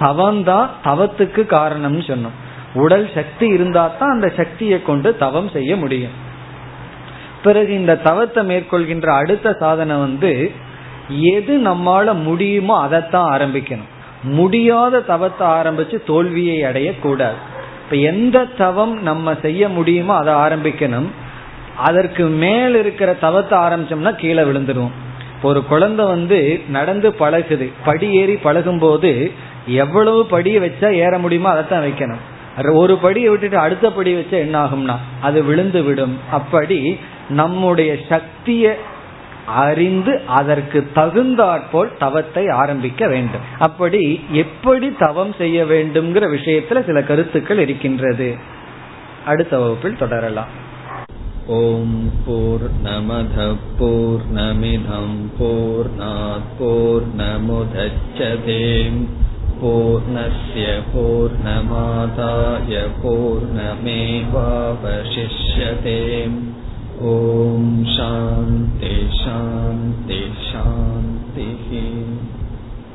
தவம் தான் தவத்துக்கு காரணம்னு சொன்னோம். உடல் சக்தி இருந்தா தான் அந்த சக்தியை கொண்டு தவம் செய்ய முடியும். பிறகு இந்த தவத்தை மேற்கொள்கின்ற அடுத்த சாதனை வந்து எது நம்மால முடியுமோ அதைத்தான் ஆரம்பிக்கணும். முடியாத தவத்தை ஆரம்பிச்சு தோல்வியை அடைய கூடாது. இப்ப எந்த தவம் நம்ம செய்ய முடியுமோ அதை ஆரம்பிக்கணும். அதற்கு மேல் இருக்கிற தவத்தை ஆரம்பிச்சோம்னா கீழே விழுந்துடும். ஒரு குழந்தை வந்து நடந்து பழகுது, படி ஏறி பழகும் போது எவ்வளவு படியை வச்சா ஏற முடியுமோ அதைத்தான் வைக்கணும். ஒரு படியை விட்டுட்டு அடுத்த படி வச்சா என்ன ஆகும்னா அது விழுந்து விடும். அப்படி நம்முடைய சக்தியை அறிந்து அதற்கு தகுந்தாற்போல் தவத்தை ஆரம்பிக்க வேண்டும். அப்படி எப்படி தவம் செய்ய வேண்டும்ங்கிற விஷயத்துல சில கருத்துக்கள் இருக்கின்றது. அடுத்த வகுப்பில் தொடரலாம். ஓம் பூர்ணமத பூர்ணமிதம் பூர்ணாத் பூர்ணமுதச்யதே பூர்ணஸ்ய பூர்ணமாதாய பூர்ணமேவாவசிஷ்யதே. ஓம் சாந்தி சாந்தி சாந்தி.